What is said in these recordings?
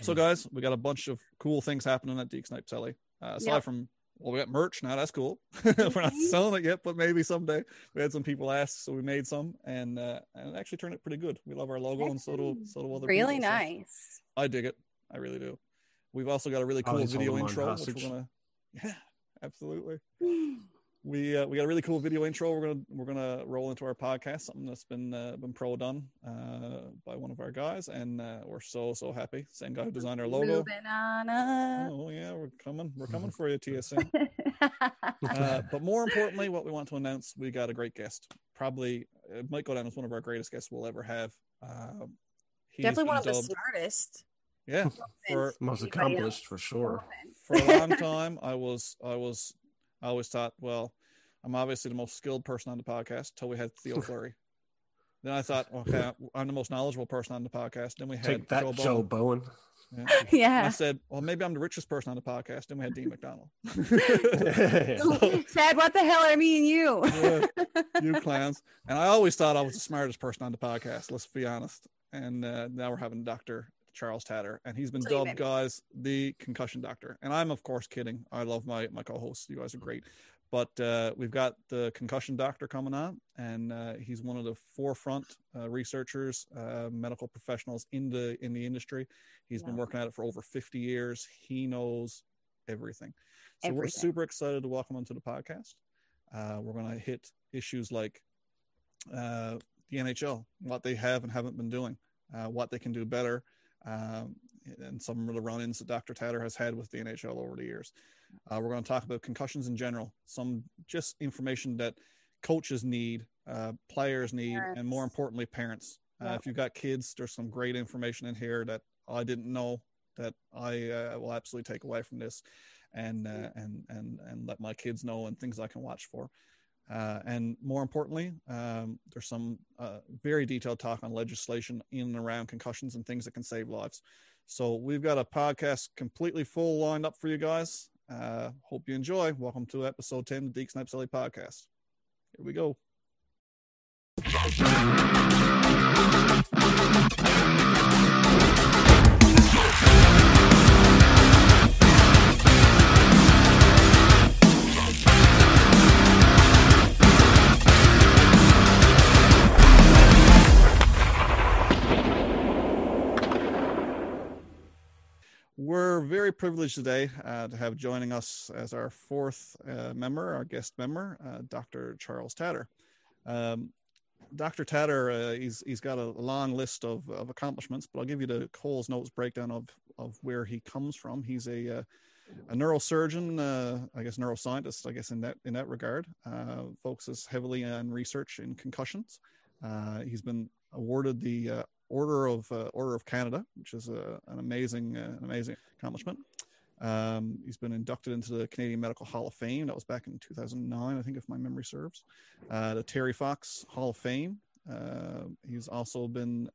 So guys, we got a bunch of cool things happening at Deke Snipe Celly. Aside from, well, we got merch now. That's cool. We're not selling it yet, but maybe someday. We had some people ask, so we made some, and it actually turned out pretty good. We love our logo, and so do other really people. Really nice. So I dig it. I really do. We've also got a really cool video intro, which we're gonna. Yeah, absolutely. We got a really cool video intro. We're gonna roll into our podcast. Something that's been pro done by one of our guys, and we're so happy. Same guy who designed our logo. Oh yeah, we're coming for you, TSN. But more importantly, what we want to announce, we got a great guest. Probably it might go down as one of our greatest guests we'll ever have. Definitely one of the smartest. Yeah, most accomplished for sure. For a long time, I always thought, well, I'm obviously the most skilled person on the podcast till we had Theo Fleury. Then I thought, okay, I'm the most knowledgeable person on the podcast. Then we had Joe Bowen. Yeah. I said, well, maybe I'm the richest person on the podcast. Then we had Dean McDonald. Chad, what the hell are me and you? You clowns. And I always thought I was the smartest person on the podcast. Let's be honest. And now we're having Dr. Charles Tator, and he's been dubbed, guys, the concussion doctor. And I'm of course kidding. I love my co-hosts. You guys are great, but we've got the concussion doctor coming on, and he's one of the forefront researchers, medical professionals in the industry. He's been working at it for over 50 years. He knows everything. So we're super excited to welcome him to the podcast. We're going to hit issues like the NHL, what they have and haven't been doing, what they can do better. And some of the run-ins that Dr. Tator has had with the NHL over the years. We're going to talk about concussions in general, some just information that coaches need, players need, and more importantly, parents. If you've got kids, there's some great information in here that I didn't know that I will absolutely take away from this and let my kids know, and things I can watch for. And more importantly, there's some very detailed talk on legislation in and around concussions and things that can save lives. So we've got a podcast completely full lined up for you guys. Hope you enjoy. Welcome to episode 10 of the Deke Snipe Celly podcast. Here we go. We're very privileged today to have joining us as our fourth member, our guest member, Dr. Charles Tator. Dr. Tator, he's got a long list of accomplishments, but I'll give you the Cole's Notes breakdown of where he comes from. He's a neurosurgeon, neuroscientist, in that regard. Focuses heavily on research in concussions. He's been awarded the Order of Canada, which is an amazing accomplishment. He's been inducted into the Canadian Medical Hall of Fame. That was back in 2009, I think, if my memory serves. The Terry Fox Hall of Fame. He's also been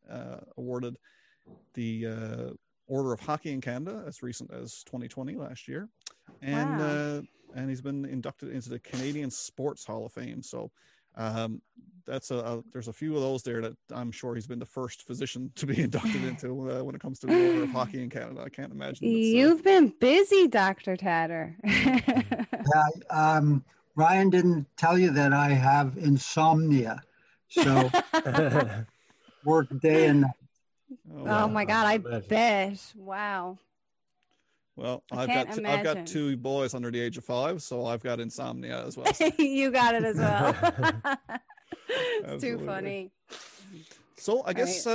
awarded the Order of Hockey in Canada as recent as 2020, last year. And and he's been inducted into the Canadian Sports Hall of Fame. So there's a few of those there that I'm sure he's been the first physician to be inducted into when it comes to the Order of Hockey in Canada. I can't imagine. You've been busy, Dr. Tator. Ryan didn't tell you that I have insomnia, so work day and night. Oh my God, I bet. Wow. Well, I've got two boys under the age of 5, so I've got insomnia as well. So. You got it as well. It's too funny. So I guess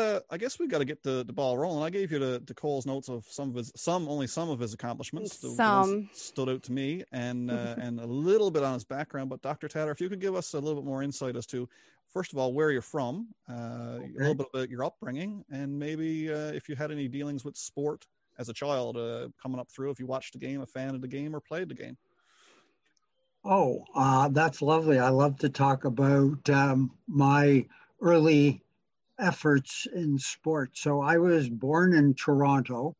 we've got to get the ball rolling. I gave you the Cole's notes of some of his accomplishments. Some stood out to me, and a little bit on his background. But Dr. Tator, if you could give us a little bit more insight as to, first of all, where you're from, a little bit about your upbringing, and maybe if you had any dealings with sport as a child, coming up through, if you watched the game, a fan of the game, or played the game. Oh, that's lovely. I love to talk about my early efforts in sports. So I was born in Toronto.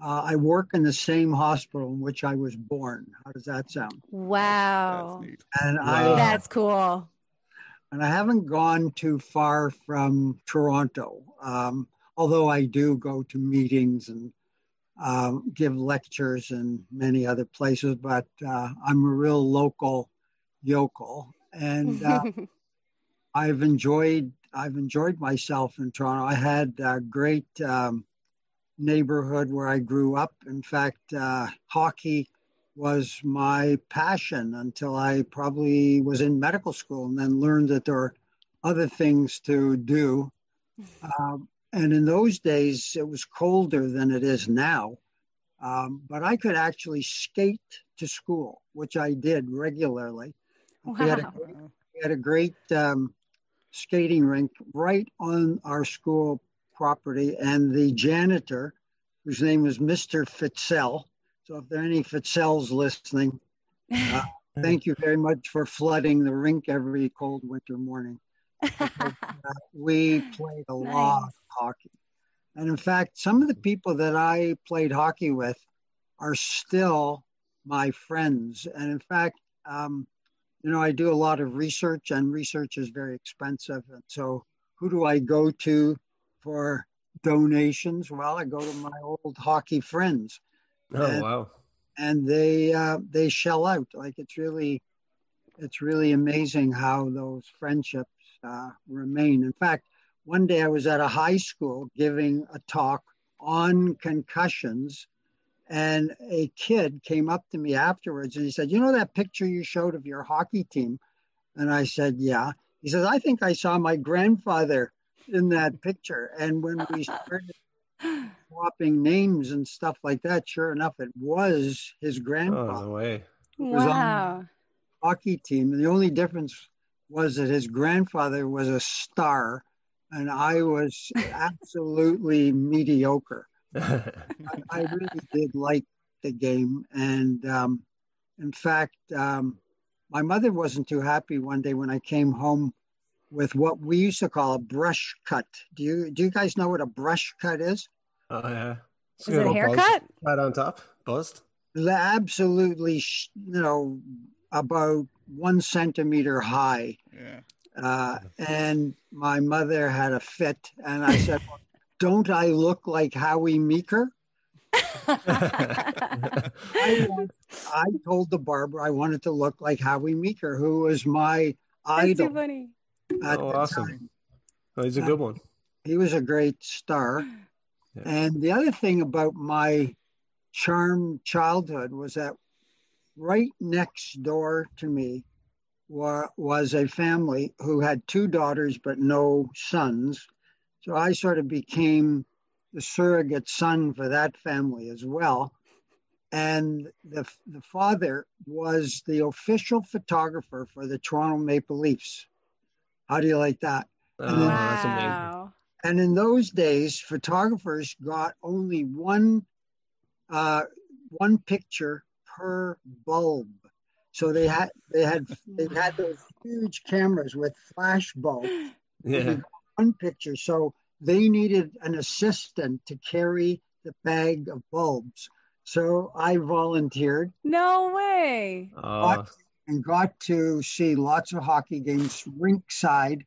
I work in the same hospital in which I was born. How does that sound? Wow. That's neat. That's cool. And I haven't gone too far from Toronto, although I do go to meetings and give lectures in many other places, but I'm a real local yokel, and I've enjoyed myself in Toronto. I had a great neighborhood where I grew up. In fact, hockey was my passion until I probably was in medical school, and then learned that there are other things to do. And in those days, it was colder than it is now. But I could actually skate to school, which I did regularly. Wow. We had a great skating rink right on our school property. And the janitor, whose name was Mr. Fitzell. So if there are any Fitzells listening, thank you very much for flooding the rink every cold winter morning. Because, we played a lot of hockey. And in fact, some of the people that I played hockey with are still my friends. And in fact, I do a lot of research, and research is very expensive. And so who do I go to for donations? Well, I go to my old hockey friends. Oh, wow. And they shell out. Like, it's really amazing how those friendships remain. In fact, one day I was at a high school giving a talk on concussions, and a kid came up to me afterwards and he said, "You know that picture you showed of your hockey team?" And I said, "Yeah." He says, "I think I saw my grandfather in that picture." And when we started swapping names and stuff like that, sure enough, it was his grandfather. Oh, no way. Wow. On the hockey team. And the only difference was that his grandfather was a star and I was absolutely mediocre. I really did like the game. And in fact, my mother wasn't too happy one day when I came home with what we used to call a brush cut. Do you guys know what a brush cut is? Oh, yeah. It's is it a haircut? Right on top, buzzed. Absolutely, about 1 centimeter high. Yeah. And my mother had a fit, and I said, "Well, don't I look like Howie Meeker?" I told the barber I wanted to look like Howie Meeker, who was my idol. That's too funny. Awesome. Oh, he's a good one. He was a great star. Yeah. And the other thing about my charmed childhood was that right next door to me was a family who had 2 daughters but no sons. So I sort of became the surrogate son for that family as well. And the father was the official photographer for the Toronto Maple Leafs. How do you like that? Oh, that's amazing. And in those days, photographers got only one picture per bulb. So they had those huge cameras with flash bulbs. Yeah. One picture. So they needed an assistant to carry the bag of bulbs. So I volunteered. No way. And got to see lots of hockey games rinkside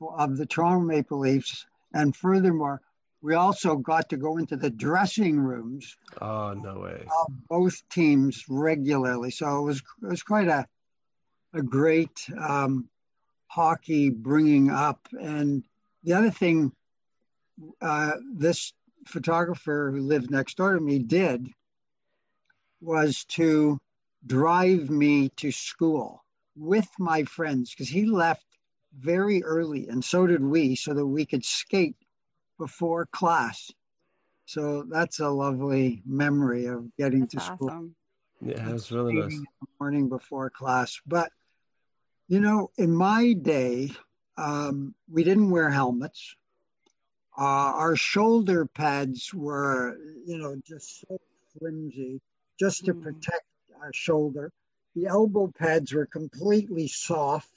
of the Toronto Maple Leafs. And furthermore, we also got to go into the dressing rooms. Oh, no way. Of both teams regularly. So it was quite a great hockey bringing up. And the other thing this photographer who lived next door to me did was to drive me to school with my friends, because he left very early, and so did we, so that we could skate before class. So that's a lovely memory of getting that's to school. Awesome. Yeah, it was really nice. In the morning before class. But, in my day, we didn't wear helmets. Our shoulder pads were, just so flimsy, just to protect our shoulder. The elbow pads were completely soft.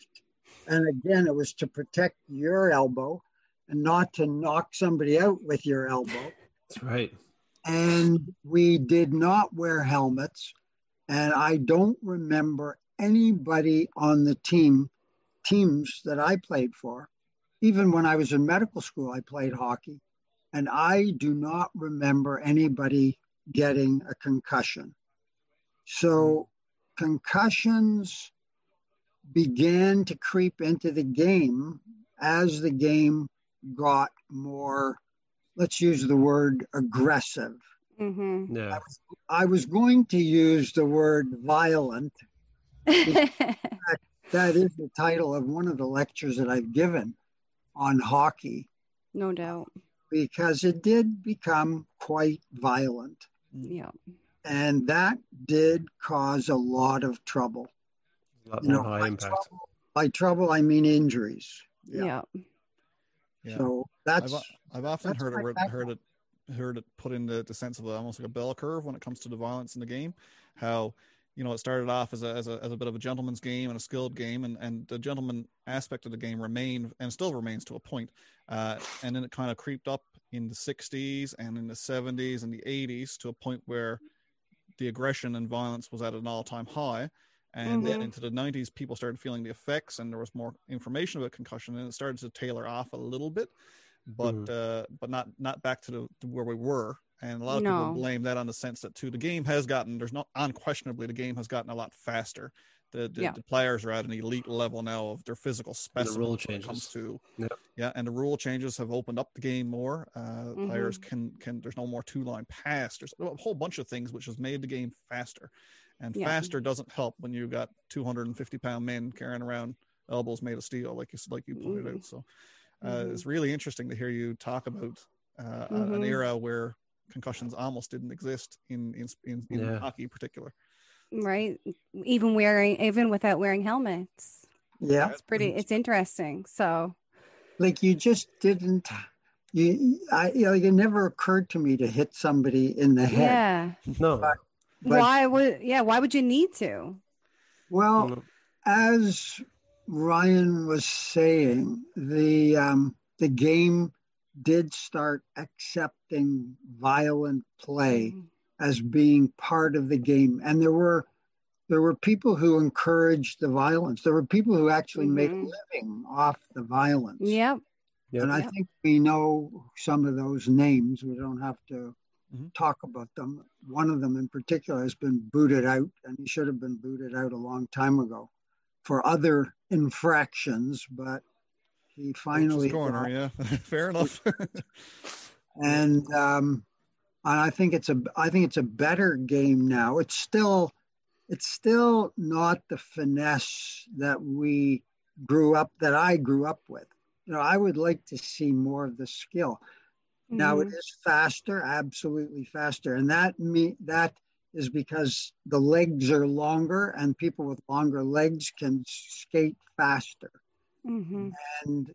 And again, it was to protect your elbow and not to knock somebody out with your elbow. That's right. And we did not wear helmets. And I don't remember anybody on the teams that I played for. Even when I was in medical school, I played hockey. And I do not remember anybody getting a concussion. So concussions began to creep into the game as the game got more, let's use the word aggressive. Mm-hmm. Yeah. I was going to use the word violent. That is the title of one of the lectures that I've given on hockey. No doubt. Because it did become quite violent. Yeah. And that did cause a lot of trouble. By trouble, I mean injuries. Yeah. Yeah. So that's... I've often heard it put in the sense of almost like a bell curve when it comes to the violence in the game, how... You know, it started off as a bit of a gentleman's game and a skilled game, and the gentleman aspect of the game remained and still remains to a point. And then it kind of creeped up in the 60s and in the 70s and the 80s to a point where the aggression and violence was at an all-time high. And then into the 90s, people started feeling the effects, and there was more information about concussion, and it started to tailor off a little bit, but not back to where we were. And a lot of people blame that on the sense that too, the game has gotten, unquestionably the game has gotten a lot faster. The players are at an elite level now of their physical specimen. The rule changes. And the rule changes have opened up the game more. Players can, there's no more two-line pass. There's a whole bunch of things which has made the game faster. And faster doesn't help when you've got 250-pound men carrying around elbows made of steel, like you pointed out. So it's really interesting to hear you talk about an era where concussions almost didn't exist in hockey in particular, right? Even without wearing helmets. Yeah, it's interesting. So, like, you just didn't. It never occurred to me to hit somebody in the head. Yeah, no. But why would you need to? Well, as Ryan was saying, the game did start accepting violent play as being part of the game. And there were people who encouraged the violence. There were people who actually made a living off the violence. Yep. And I think we know some of those names. We don't have to talk about them. One of them in particular has been booted out, and he should have been booted out a long time ago for other infractions, but he finally corner, fair enough. And I think it's a better game now. It's still not the finesse that I grew up with. You know, I would like to see more of the skill. Now it is faster, absolutely faster, and that is because the legs are longer, and people with longer legs can skate faster. And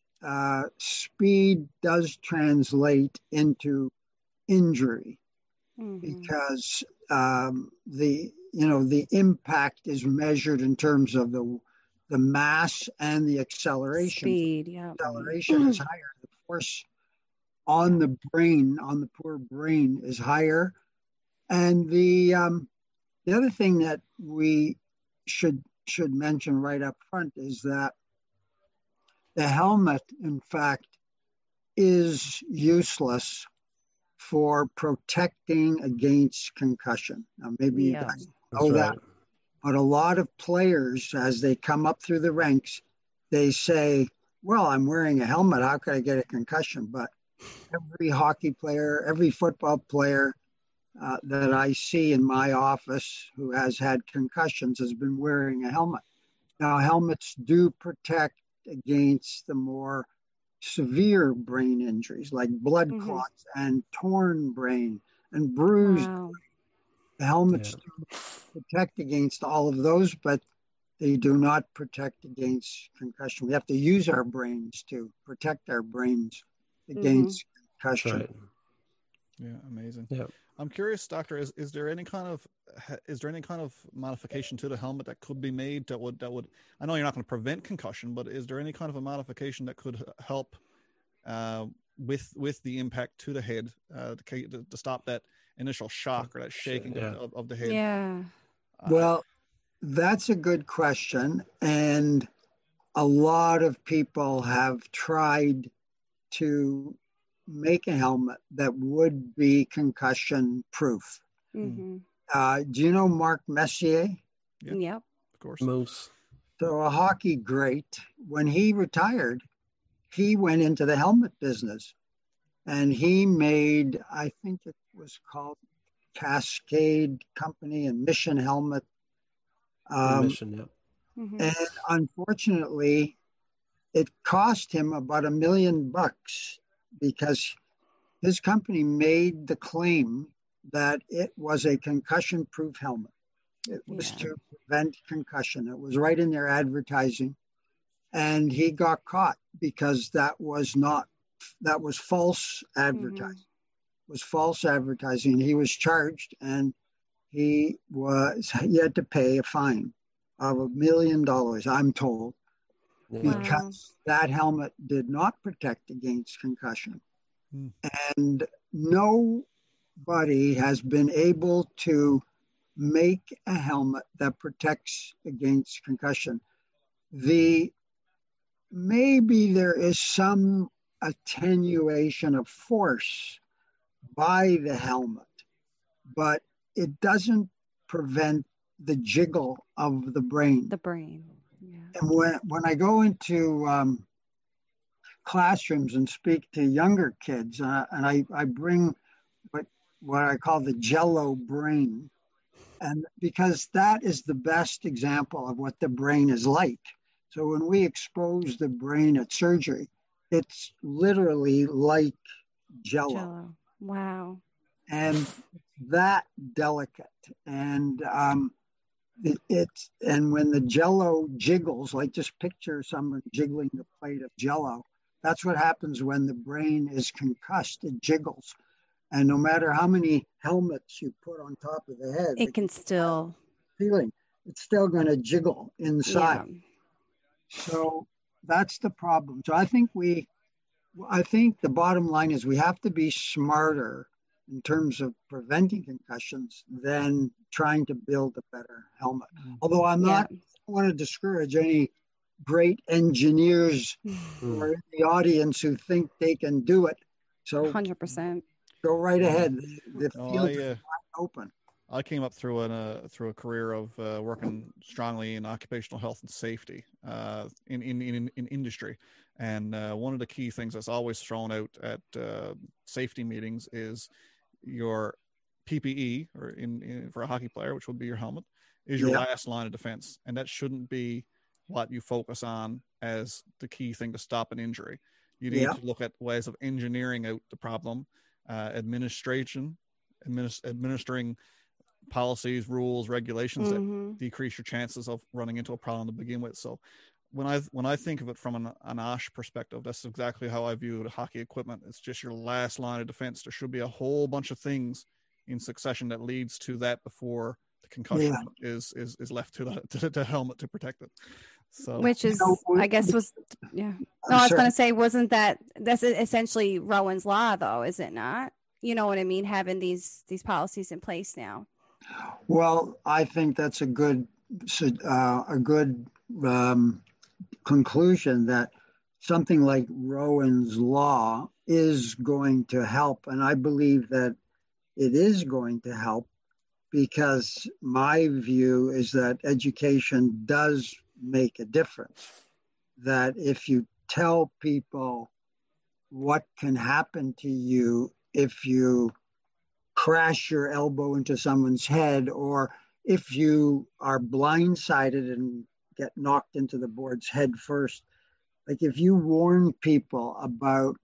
speed does translate into injury because the impact is measured in terms of the mass and the acceleration. Speed, yeah. Acceleration is higher. The force on the brain, on the poor brain, is higher. And the other thing that we should mention right up front is that the helmet, in fact, is useless for protecting against concussion. Now, maybe you guys know that, but a lot of players, as they come up through the ranks, they say, well, I'm wearing a helmet, how could I get a concussion? But every hockey player, every football player that I see in my office who has had concussions has been wearing a helmet. Now, helmets do protect against the more severe brain injuries like blood clots and torn brain and bruised brain. The helmets do protect against all of those, but they do not protect against concussion. We have to use our brains to protect our brains against concussion. Right. Yeah, amazing. Yeah. I'm curious, Doctor, is there any kind of modification to the helmet that could be made that would, I know you're not going to prevent concussion, but is there any kind of a modification that could help with the impact to the head to stop that initial shock or that shaking of the head? Yeah. Well, that's a good question. And a lot of people have tried to make a helmet that would be concussion proof. Mm-hmm. Do you know Marc Messier? Yeah. Of course. Moose. So a hockey great. When he retired, he went into the helmet business, and he made, I think it was called Cascade Company and Mission Helmet. Mm-hmm. And unfortunately, it cost him about $1 million because his company made the claim that it was a concussion-proof helmet. It was to prevent concussion. It was right in their advertising. And he got caught because that was false advertising. Mm-hmm. It was false advertising. He was charged, and he had to pay a fine of $1 million, I'm told, because that helmet did not protect against concussion. Mm. And nobody has been able to make a helmet that protects against concussion. Maybe there is some attenuation of force by the helmet, but it doesn't prevent the jiggle of the brain. And when I go into classrooms and speak to younger kids, and I bring what I call the jello brain, and because that is the best example of what the brain is like. So when we expose the brain at surgery, it's literally like jello. Wow. And that delicate. And when the jello jiggles, like just picture someone jiggling the plate of jello, that's what happens when the brain is concussed, it jiggles. And no matter how many helmets you put on top of the head, it can still feeling. It's still going to jiggle inside. Yeah. So that's the problem. So I think the bottom line is we have to be smarter in terms of preventing concussions than trying to build a better helmet. Although I don't want to discourage any great engineers who are in the audience who think they can do it. So 100%. Go right ahead. The field is wide open. I came up through a career of working strongly in occupational health and safety in industry, and one of the key things that's always thrown out at safety meetings is your PPE, or for a hockey player, which would be your helmet, is your last line of defense, and that shouldn't be what you focus on as the key thing to stop an injury. You need to look at ways of engineering out the problem, administering policies, rules, regulations that decrease your chances of running into a problem to begin with. So when I think of it from an OSH perspective, that's exactly how I view the hockey equipment. It's just your last line of defense. There should be a whole bunch of things in succession that leads to that before the concussion is left to the helmet to protect it. So, which is, I guess, was, yeah. No, I was going to say, wasn't that's essentially Rowan's Law, though, is it not? You know what I mean? Having these policies in place now. Well, I think that's a good conclusion, that something like Rowan's Law is going to help. And I believe that it is going to help, because my view is that education does make a difference. That if you tell people what can happen to you if you crash your elbow into someone's head, or if you are blindsided and get knocked into the boards head first, like if you warn people about,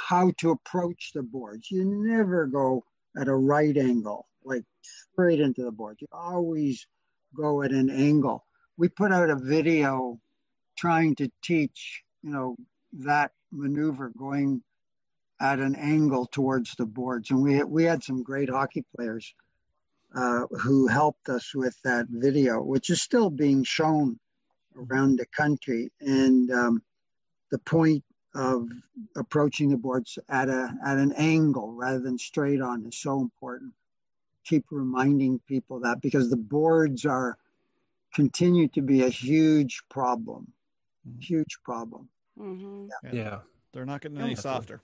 how to approach the boards, you never go at a right angle, like straight into the boards. You always go at an angle. We put out a video trying to teach, that maneuver going at an angle towards the boards. And we had some great hockey players who helped us with that video, which is still being shown around the country. And the point of approaching the boards at an angle rather than straight on is so important. Keep reminding people that, because the boards continue to be a huge problem. Mm-hmm. Yeah. They're not getting any softer.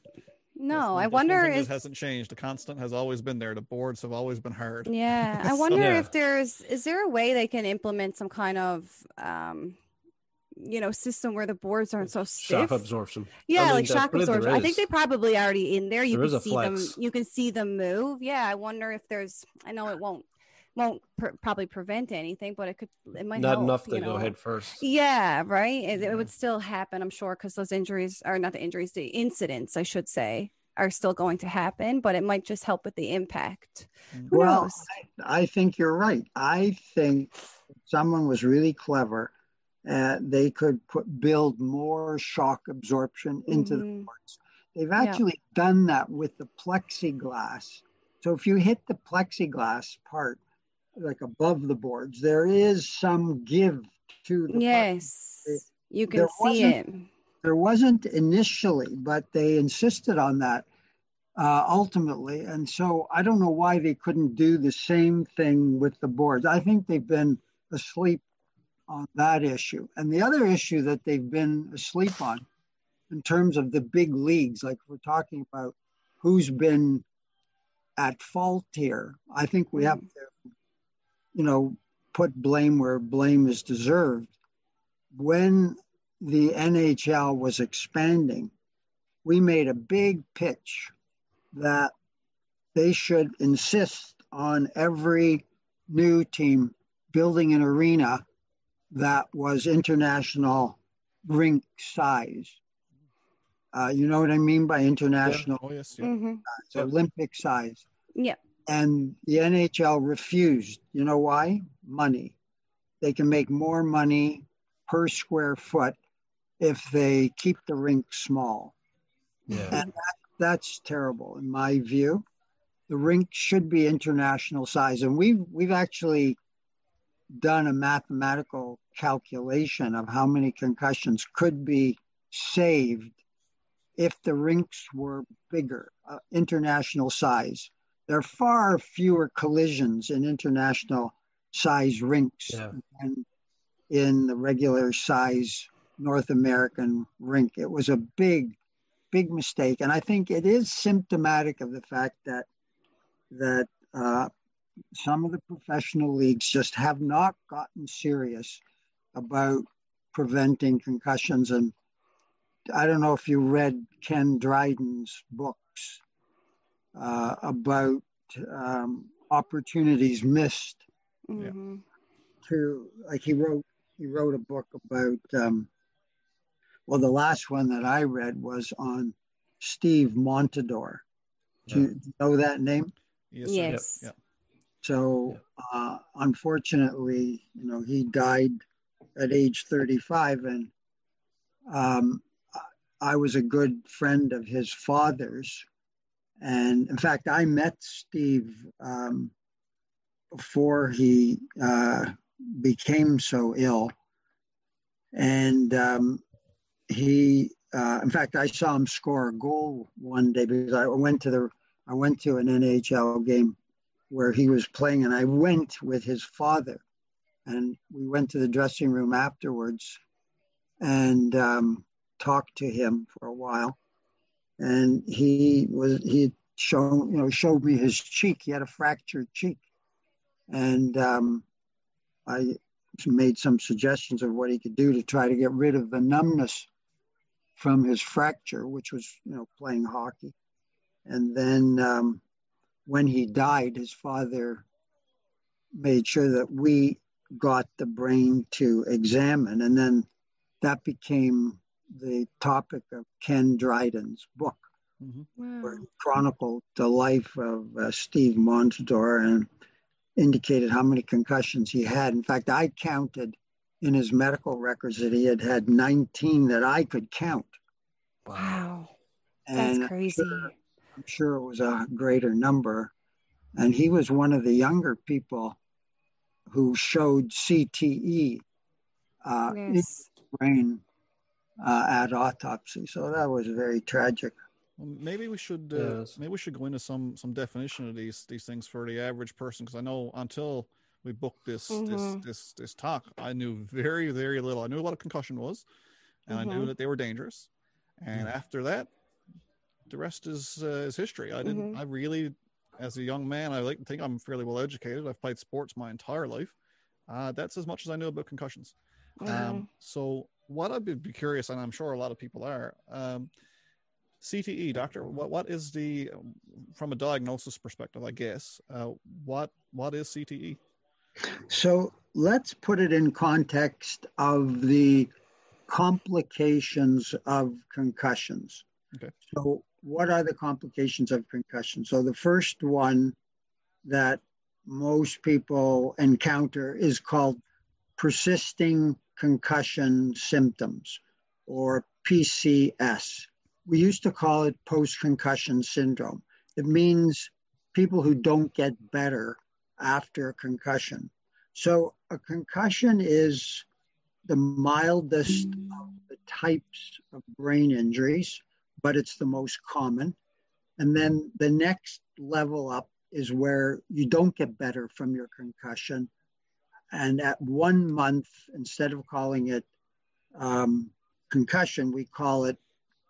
No, I wonder if it hasn't changed. The constant has always been there. The boards have always been hard. Yeah. I wonder if is there a way they can implement some kind of, system where the boards aren't so stiff. Shock absorption. Yeah. I mean, like shock absorption. I think they probably already in there. You can see them move. Yeah. I wonder if there's, I know it won't probably prevent anything, but it might not help, enough to go head first. Yeah, right. It would still happen, I'm sure, because those injuries are not the injuries, the incidents, I should say, are still going to happen, but it might just help with the impact. Who knows? I think you're right. I think someone was really clever. They could build more shock absorption into the boards. They've actually done that with the plexiglass. So if you hit the plexiglass part, like above the boards, there is some give to the boards. You can see it. There wasn't initially, but they insisted on that ultimately. And so I don't know why they couldn't do the same thing with the boards. I think they've been asleep on that issue. And the other issue that they've been asleep on in terms of the big leagues, like we're talking about who's been at fault here, I think we have to put blame where blame is deserved. When the NHL was expanding, we made a big pitch that they should insist on every new team building an arena that was international rink size. You know what I mean by international? Yeah. Oh, yes, yeah. Size, Olympic size. Yeah. And the NHL refused. You know why? Money. They can make more money per square foot if they keep the rink small. Yeah. And that's terrible in my view. The rink should be international size. And we've actually done a mathematical calculation of how many concussions could be saved if the rinks were bigger, international size. There are far fewer collisions in international size rinks than in the regular size North American rink. It was a big, big mistake. And I think it is symptomatic of the fact that some of the professional leagues just have not gotten serious about preventing concussions. And I don't know if you read Ken Dryden's books about opportunities missed. Mm-hmm. He wrote a book about, the last one that I read was on Steve Montador. Do you know that name? Yes. Yep. So unfortunately, he died at age 35 and I was a good friend of his father's. And in fact, I met Steve before he became so ill. And in fact, I saw him score a goal one day because I went to an NHL game where he was playing and I went with his father and we went to the dressing room afterwards and talked to him for a while. And he showed me his cheek. He had a fractured cheek. And I made some suggestions of what he could do to try to get rid of the numbness from his fracture, which was, playing hockey. And then when he died, his father made sure that we got the brain to examine. And then that became the topic of Ken Dryden's book, where he chronicled the life of Steve Montador and indicated how many concussions he had. In fact, I counted in his medical records that he had 19 that I could count. Wow. And that's crazy. I'm sure it was a greater number. And he was one of the younger people who showed CTE in his brain at autopsy. So that was very tragic. Maybe we should go into some definition of these things for the average person, because I know until we booked this this talk, I knew very, very little. I knew what a concussion was, and I knew that they were dangerous. And after that, the rest is history. I didn't. I really, as a young man, I like to think I'm fairly well educated. I've played sports my entire life. That's as much as I know about concussions. So what I'd be curious, and I'm sure a lot of people are, CTE, doctor, what is the, from a diagnosis perspective, I guess, what is CTE? So let's put it in context of the complications of concussions. Okay. So what are the complications of concussion? So the first one that most people encounter is called persisting concussion symptoms, or PCS. We used to call it post-concussion syndrome. It means people who don't get better after a concussion. So a concussion is the mildest of the types of brain injuries, but it's the most common. And then the next level up is where you don't get better from your concussion. And at 1 month, instead of calling it concussion, we call it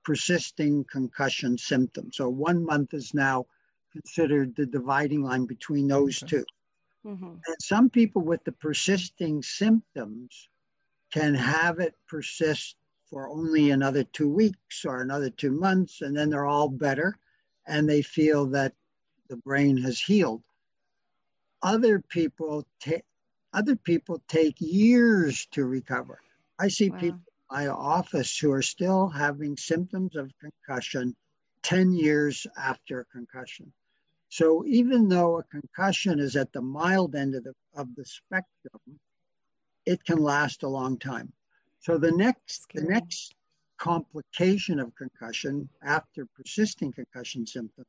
persisting concussion symptoms. So 1 month is now considered the dividing line between those two. And some people with the persisting symptoms can have it persist for only another 2 weeks or another 2 months, and then they're all better and they feel that the brain has healed. Other people take years to recover. I see people in my office who are still having symptoms of concussion 10 years after concussion. So even though a concussion is at the mild end of the spectrum, it can last a long time. So the next complication of concussion after persisting concussion symptoms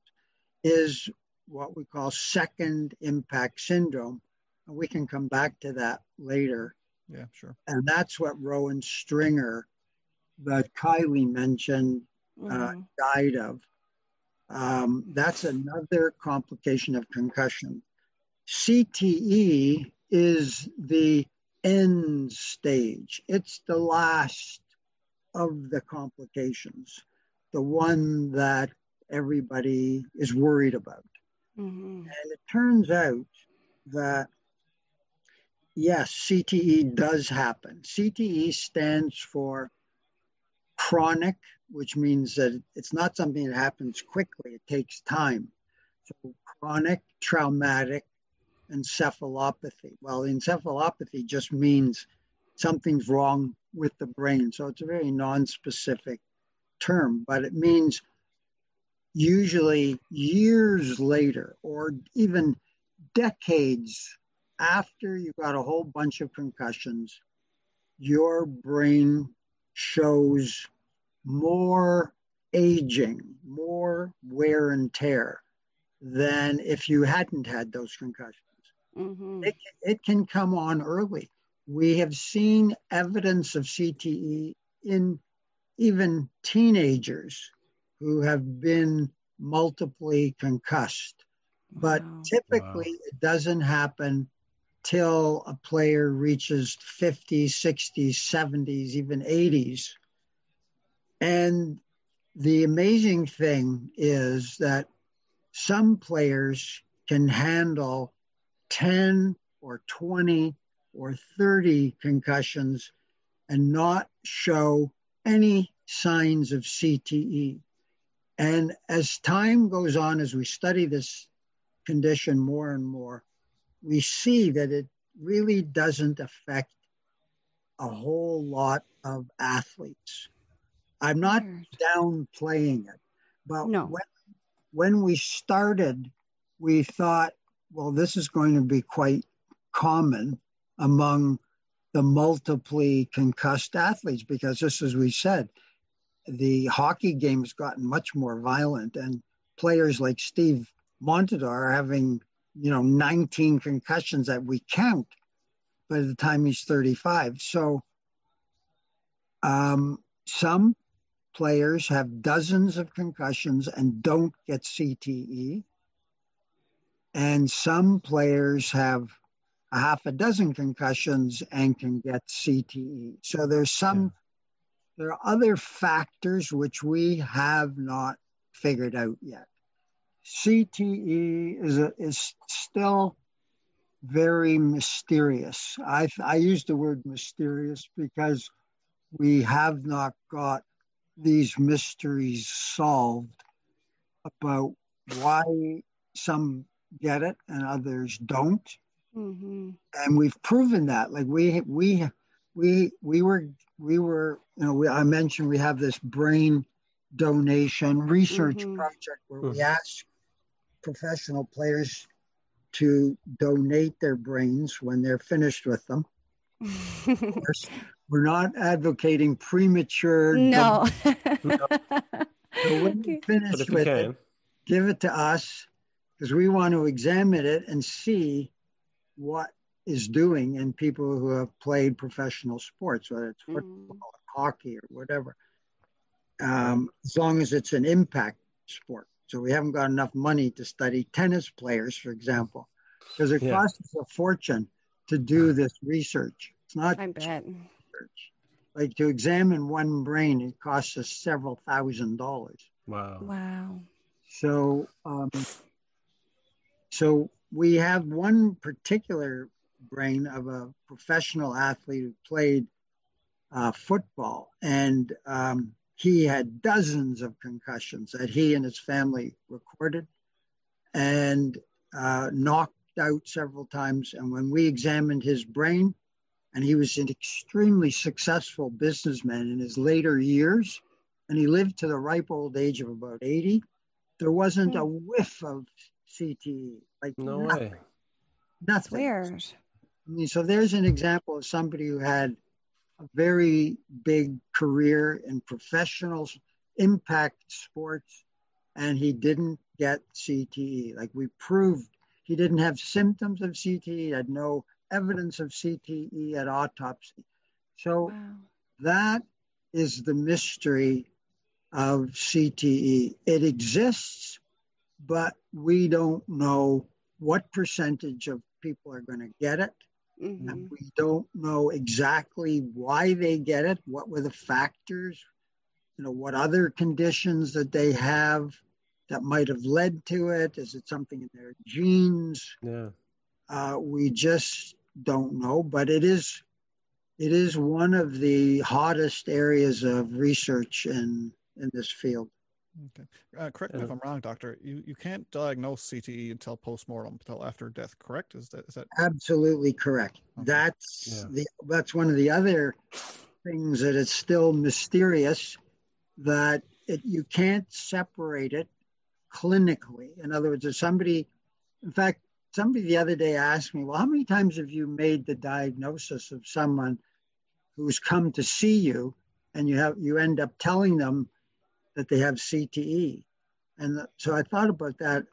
is what we call second impact syndrome. And we can come back to that later. Yeah, sure. And that's what Rowan Stringer, that Kylie mentioned, died of. That's another complication of concussion. CTE is the end stage. It's the last of the complications, the one that everybody is worried about. And it turns out that, yes, CTE does happen. CTE stands for chronic, which means that it's not something that happens quickly. It takes time. So chronic traumatic encephalopathy. Well, encephalopathy just means something's wrong with the brain. So it's a very non-specific term, but it means usually years later or even decades after you've got a whole bunch of concussions, your brain shows more aging, more wear and tear than if you hadn't had those concussions. It can come on early. We have seen evidence of CTE in even teenagers who have been multiply concussed. But typically it doesn't happen till a player reaches 50s, 60s, 70s, even 80s. And the amazing thing is that some players can handle 10 or 20 or 30 concussions and not show any signs of CTE. And as time goes on, as we study this condition more and more, we see that it really doesn't affect a whole lot of athletes. I'm not downplaying it, but when we started, we thought, well, this is going to be quite common among the multiply concussed athletes, because just as we said, the hockey game has gotten much more violent, and players like Steve Montador are having, 19 concussions that we count by the time he's 35. So some players have dozens of concussions and don't get CTE. And some players have a half a dozen concussions and can get CTE. So there are other factors which we have not figured out yet. CTE is still very mysterious. I use the word mysterious because we have not got these mysteries solved about why some get it and others don't. Mm-hmm. And we've proven that. Like we I mentioned we have this brain donation research mm-hmm. project where we ask professional players to donate their brains when they're finished with them. Of course, we're not advocating premature. No. So when you're finished with it, give it to us because we want to examine it and see what is doing in people who have played professional sports, whether it's football or hockey or whatever, as long as it's an impact sport. So we haven't got enough money to study tennis players, for example, because it costs us a fortune to do this research. It's not research. Like to examine one brain, it costs us several $1,000s. Wow. So, so we have one particular brain of a professional athlete who played football, and he had dozens of concussions that he and his family recorded and knocked out several times. And when we examined his brain, and he was an extremely successful businessman in his later years, and he lived to the ripe old age of about 80, there wasn't a whiff of CTE, like nothing. Nothing. Weird. I mean, so there's an example of somebody who had a very big career in professional impact sports, and he didn't get CTE. Like we proved he didn't have symptoms of CTE, had no evidence of CTE at autopsy. So that is the mystery of CTE. It exists, but we don't know what percentage of people are going to get it. Mm-hmm. And we don't know exactly why they get it. What were the factors? You know, what other conditions that they have that might have led to it? Is it something in their genes? Yeah. We just don't know, but it is one of the hottest areas of research in this field. Okay. Correct me if I'm wrong, Doctor. You can't diagnose CTE until postmortem, until after death, correct? Is that absolutely correct? Okay. That's one of the other things that is still mysterious, that you can't separate it clinically. In other words, if somebody the other day asked me, well, how many times have you made the diagnosis of someone who's come to see you and you end up telling them that they have CTE? And so I thought about that.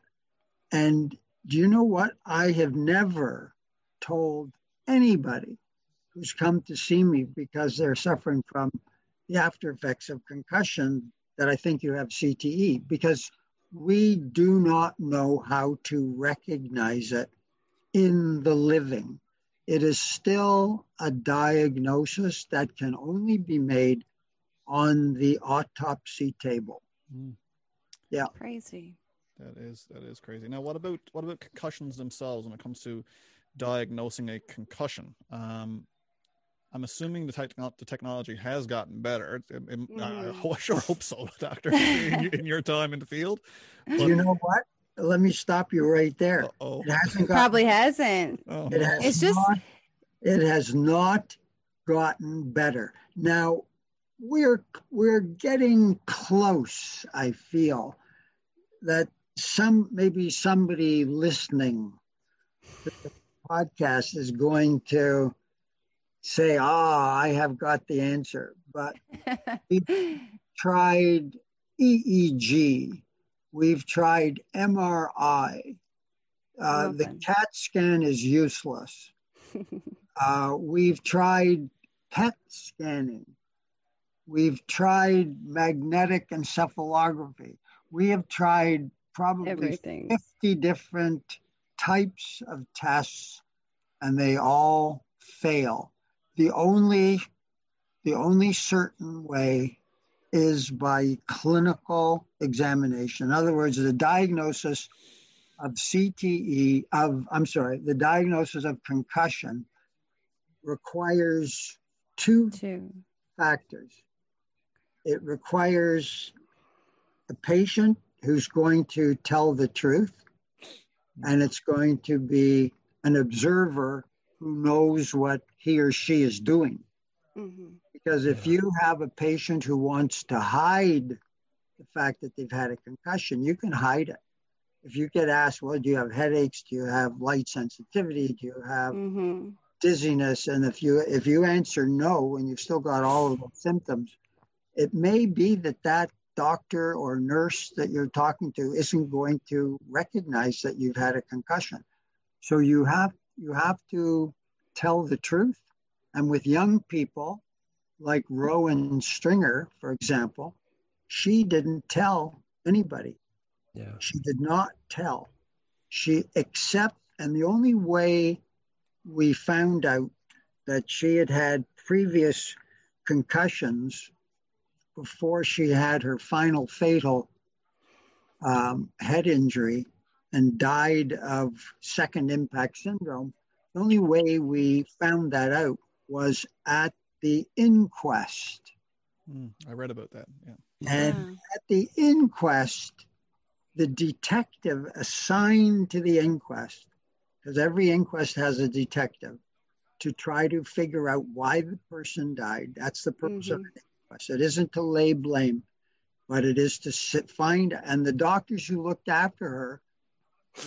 And do you know what? I have never told anybody who's come to see me because they're suffering from the after effects of concussion that I think you have CTE, because we do not know how to recognize it in the living. It is still a diagnosis that can only be made on the autopsy table. Yeah. Crazy. That is crazy. Now, what about concussions themselves when it comes to diagnosing a concussion? I'm assuming the technology has gotten better. I sure hope so, Doctor, in your time in the field. But you know what? Let me stop you right there. Uh-oh. It hasn't gotten, probably hasn't. Oh. It has not gotten better. Now, we're getting close. I feel that maybe somebody listening to the podcast is going to say, I have got the answer. But we've tried EEG, we've tried MRI, the CAT scan is useless. We've tried PET scanning. We've tried magnetic encephalography. We have tried probably everything. 50 different types of tests, and they all fail. The only certain way is by clinical examination. In other words, the diagnosis of CTE, the diagnosis of concussion requires two factors. It requires a patient who's going to tell the truth, and it's going to be an observer who knows what he or she is doing. Mm-hmm. Because if you have a patient who wants to hide the fact that they've had a concussion, you can hide it. If you get asked, well, do you have headaches? Do you have light sensitivity? Do you have dizziness? And if you answer no, and you've still got all of the symptoms, it may be that doctor or nurse that you're talking to isn't going to recognize that you've had a concussion. So you have to tell the truth. And with young people, like Rowan Stringer, for example, she didn't tell anybody. Yeah. She did not tell. And the only way we found out that she had previous concussions before she had her final fatal head injury and died of second impact syndrome, the only way we found that out was at the inquest. I read about that. Yeah. And at the inquest, the detective assigned to the inquest, because every inquest has a detective, to try to figure out why the person died. That's the purpose of an inquest. It isn't to lay blame, but it is to find. And the doctors who looked after her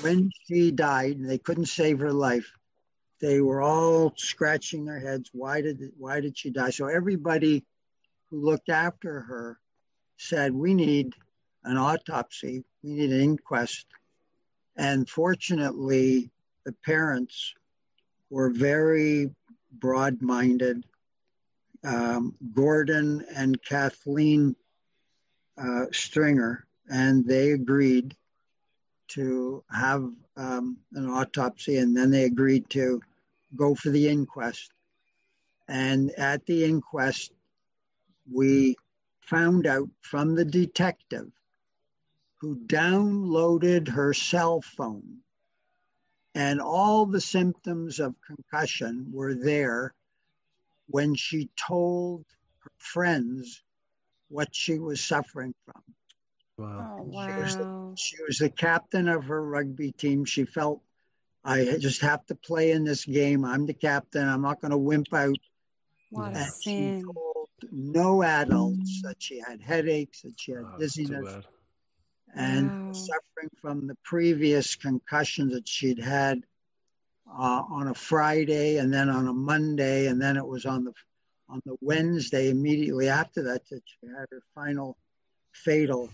when she died, and they couldn't save her life, they were all scratching their heads. Why did she die? So everybody who looked after her said, we need an autopsy. We need an inquest. And fortunately, the parents were very broad-minded. Gordon and Kathleen Stringer, and they agreed to have an autopsy, and then they agreed to go for the inquest. And at the inquest, we found out from the detective who downloaded her cell phone, and all the symptoms of concussion were there when she told her friends what she was suffering from. Wow. Oh, wow. She was the captain of her rugby team. She felt, I just have to play in this game. I'm the captain. I'm not going to wimp out. What a sin. She told no adults that she had headaches, that she had dizziness, and suffering from the previous concussion that she'd had on a Friday, and then on a Monday, and then it was on the Wednesday immediately after that she had her final fatal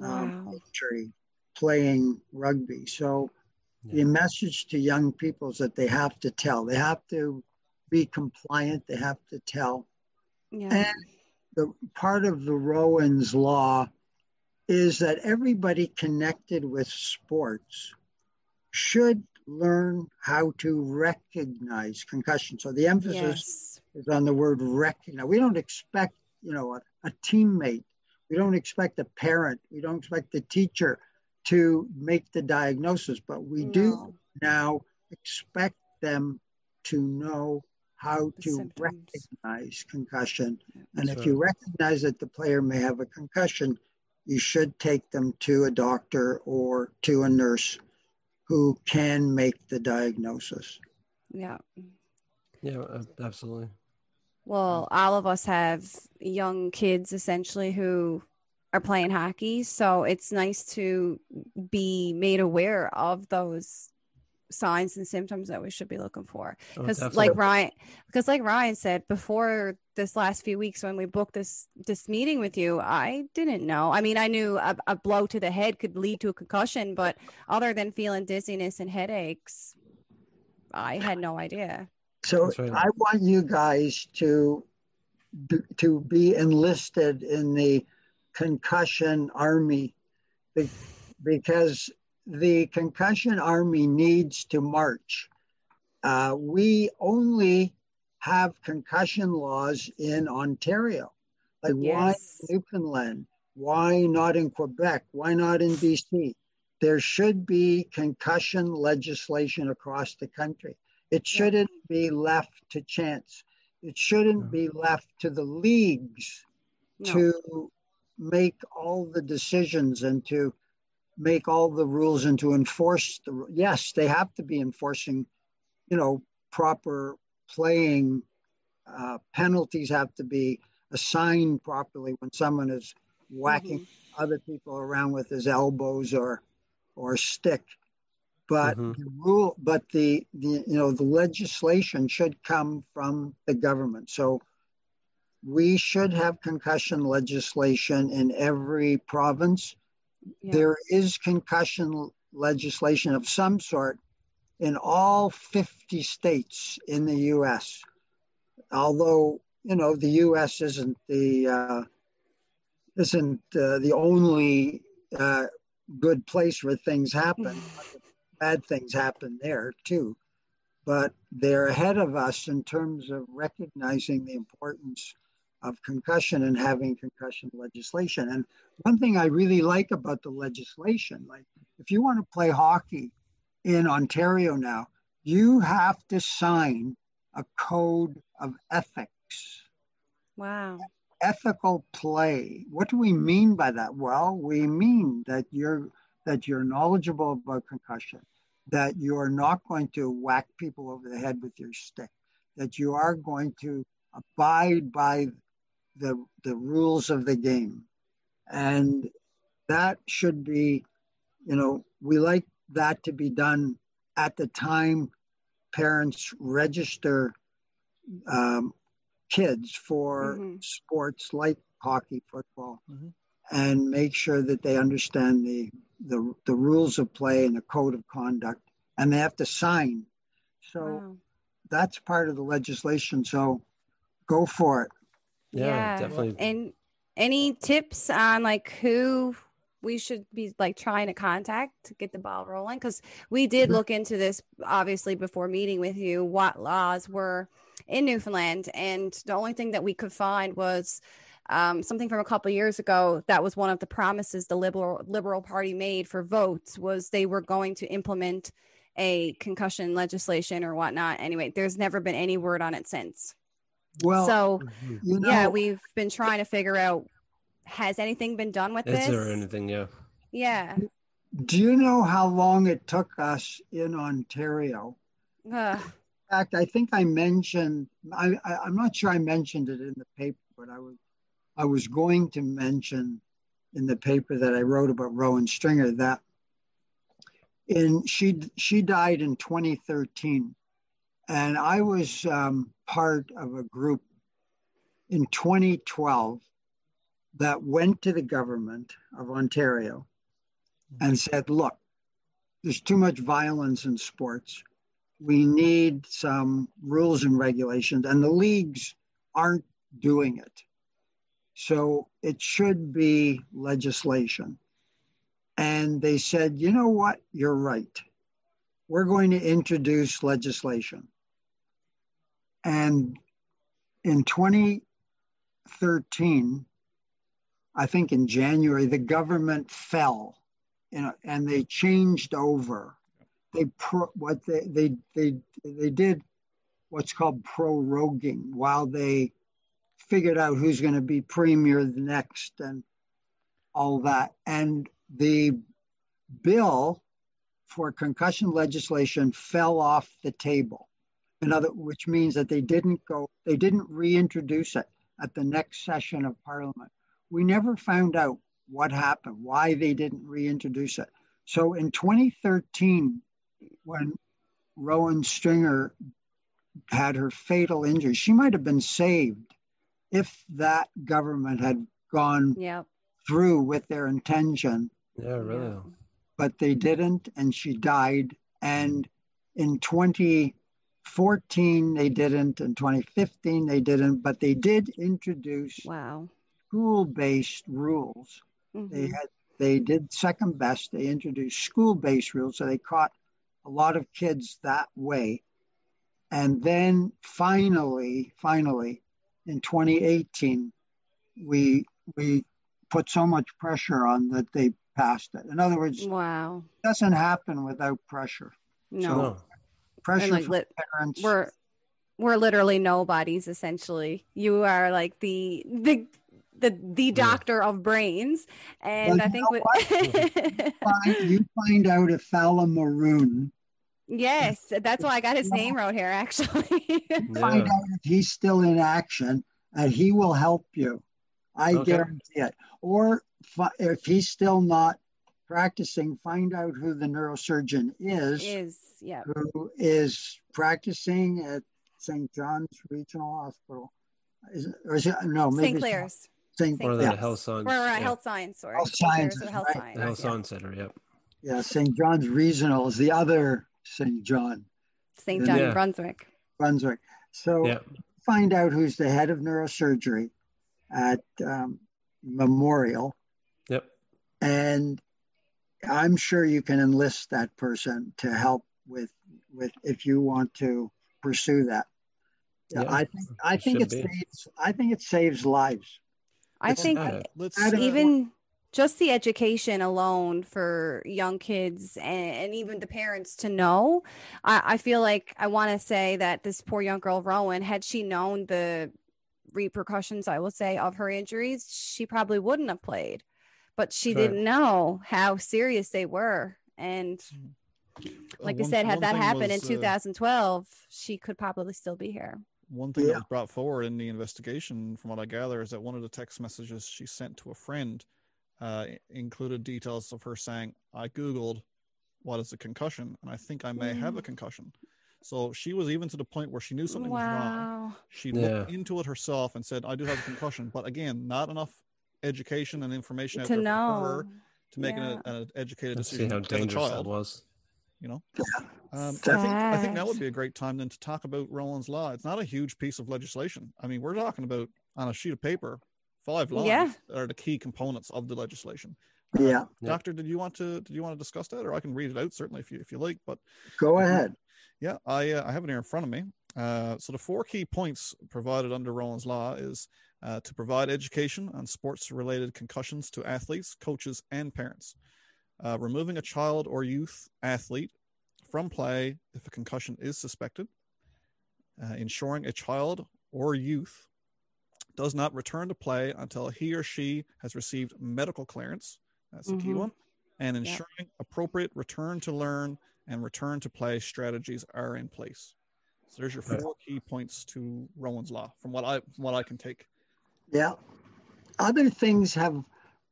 injury playing rugby. So the message to young people is that they have to tell. They have to be compliant. They have to tell. Yeah. And the part of the Rowan's Law is that everybody connected with sports should learn how to recognize concussion. So the emphasis is on the word recognize. We don't expect, a teammate. We don't expect the parent, we don't expect the teacher to make the diagnosis, but we do now expect them to know how to recognize concussion. And if you recognize that the player may have a concussion, you should take them to a doctor or to a nurse who can make the diagnosis. Yeah. Yeah, absolutely. Well, all of us have young kids essentially who are playing hockey. So it's nice to be made aware of those signs and symptoms that we should be looking for. Because like Ryan said, before this last few weeks when we booked this meeting with you, I didn't know. I mean, I knew a blow to the head could lead to a concussion, but other than feeling dizziness and headaches, I had no idea. So I want you guys to be enlisted in the concussion army, because the concussion army needs to march. We only have concussion laws in Ontario. Like, yes. Why Newfoundland? Why not in Quebec? Why not in BC? There should be concussion legislation across the country. It shouldn't be left to chance. It shouldn't be left to the leagues to make all the decisions and to make all the rules and to enforce the rules. Yes, they have to be enforcing, you know, proper playing. Penalties have to be assigned properly when someone is whacking other people around with his elbows or stick. But the rule, but the you know, the legislation should come from the government. So we should have concussion legislation in every province. Yeah. There is concussion legislation of some sort in all 50 states in the U.S. Although, you know, the U.S. isn't the only good place where things happen. Bad things happen there too, but they're ahead of us in terms of recognizing the importance of concussion and having concussion legislation. And one thing I really like about the legislation, like if you want to play hockey in Ontario now, you have to sign a code of ethics. Wow. Ethical play. What do we mean by that? Well, we mean that you're knowledgeable about concussion, that you are not going to whack people over the head with your stick, that you are going to abide by the rules of the game. And that should be, you know, we like that to be done at the time parents register kids for sports like hockey, football, and make sure that they understand the rules of play and the code of conduct, and they have to sign. So that's part of the legislation. So go for it. Yeah, definitely. And any tips on like who we should be like trying to contact to get the ball rolling? Because we did look into this obviously before meeting with you, what laws were in Newfoundland. And the only thing that we could find was something from a couple of years ago that was one of the promises the Liberal Party made for votes, was they were going to implement a concussion legislation or whatnot. Anyway, there's never been any word on it since. Well, so you know, we've been trying to figure out, has anything been done with this? Is there anything? Yeah. Do you know how long it took us in Ontario? In fact, I think I mentioned, I'm not sure I mentioned it in the paper, but I was going to mention in the paper that I wrote about Rowan Stringer that she died in 2013. And I was part of a group in 2012 that went to the government of Ontario and said, look, there's too much violence in sports. We need some rules and regulations, and the leagues aren't doing it. So it should be legislation. And they said, you know what? You're right. We're going to introduce legislation. And in 2013, I think in January, the government fell, you know, and they changed over. They did what's called proroguing while they figured out who's going to be premier next and all that. And the bill for concussion legislation fell off the table. Which means that they didn't reintroduce it at the next session of Parliament. We never found out what happened, why they didn't reintroduce it. So in 2013, when Rowan Stringer had her fatal injury, she might have been saved if that government had gone through with their intention. Yeah, really. But they didn't, and she died. And in 2014, they didn't. In 2015, they didn't. But they did introduce school-based rules. They did second best. They introduced school-based rules, so they caught a lot of kids that way. And then finally, in 2018, we put so much pressure on that they passed it. In other words, wow, it doesn't happen without pressure. No. So pressure like, from parents. We're literally nobodies, essentially. You are like the doctor of brains. And well, I think you find out if Phala Maroon. Yes, that's why I got his name right here, actually. Find out if he's still in action, and he will help you. I guarantee it. Or if he's still not practicing, find out who the neurosurgeon is who is practicing at St. John's Regional Hospital. Maybe St. Clair's. Or the Health Science. Or Health Science. Or Health Science. The Health Science Center, yep. Yeah, St. John's Regional is the other St. John. St. John, Brunswick. So find out who's the head of neurosurgery at Memorial. Yep. And I'm sure you can enlist that person to help with if you want to pursue that. Yeah, I think it saves lives. I think just the education alone for young kids and even the parents to know. I feel like I want to say that this poor young girl, Rowan, had she known the repercussions, I will say, of her injuries, she probably wouldn't have played. But she didn't know how serious they were. And like I said, had that happened in 2012, she could probably still be here. One thing that was brought forward in the investigation, from what I gather, is that one of the text messages she sent to a friend included details of her saying, I Googled, what is a concussion? And I think I may have a concussion. So she was even to the point where she knew something was wrong. She looked into it herself and said, I do have a concussion. But again, not enough education and information to know her to make an educated decision as a child. Was. You know, I think that would be a great time then to talk about Rowan's Law. It's not a huge piece of legislation. I mean, we're talking about on a sheet of paper, 5 laws that are the key components of the legislation. Yeah. Doctor, did you want to discuss that, or I can read it out certainly if you like? But go ahead. Yeah, I have it here in front of me. So the 4 key points provided under Rowan's Law is to provide education on sports-related concussions to athletes, coaches, and parents. Removing a child or youth athlete from play if a concussion is suspected. Ensuring a child or youth does not return to play until he or she has received medical clearance. That's a key one. And ensuring appropriate return to learn and return to play strategies are in place. So there's your 4 key points to Rowan's Law from what I can take. Yeah. Other things have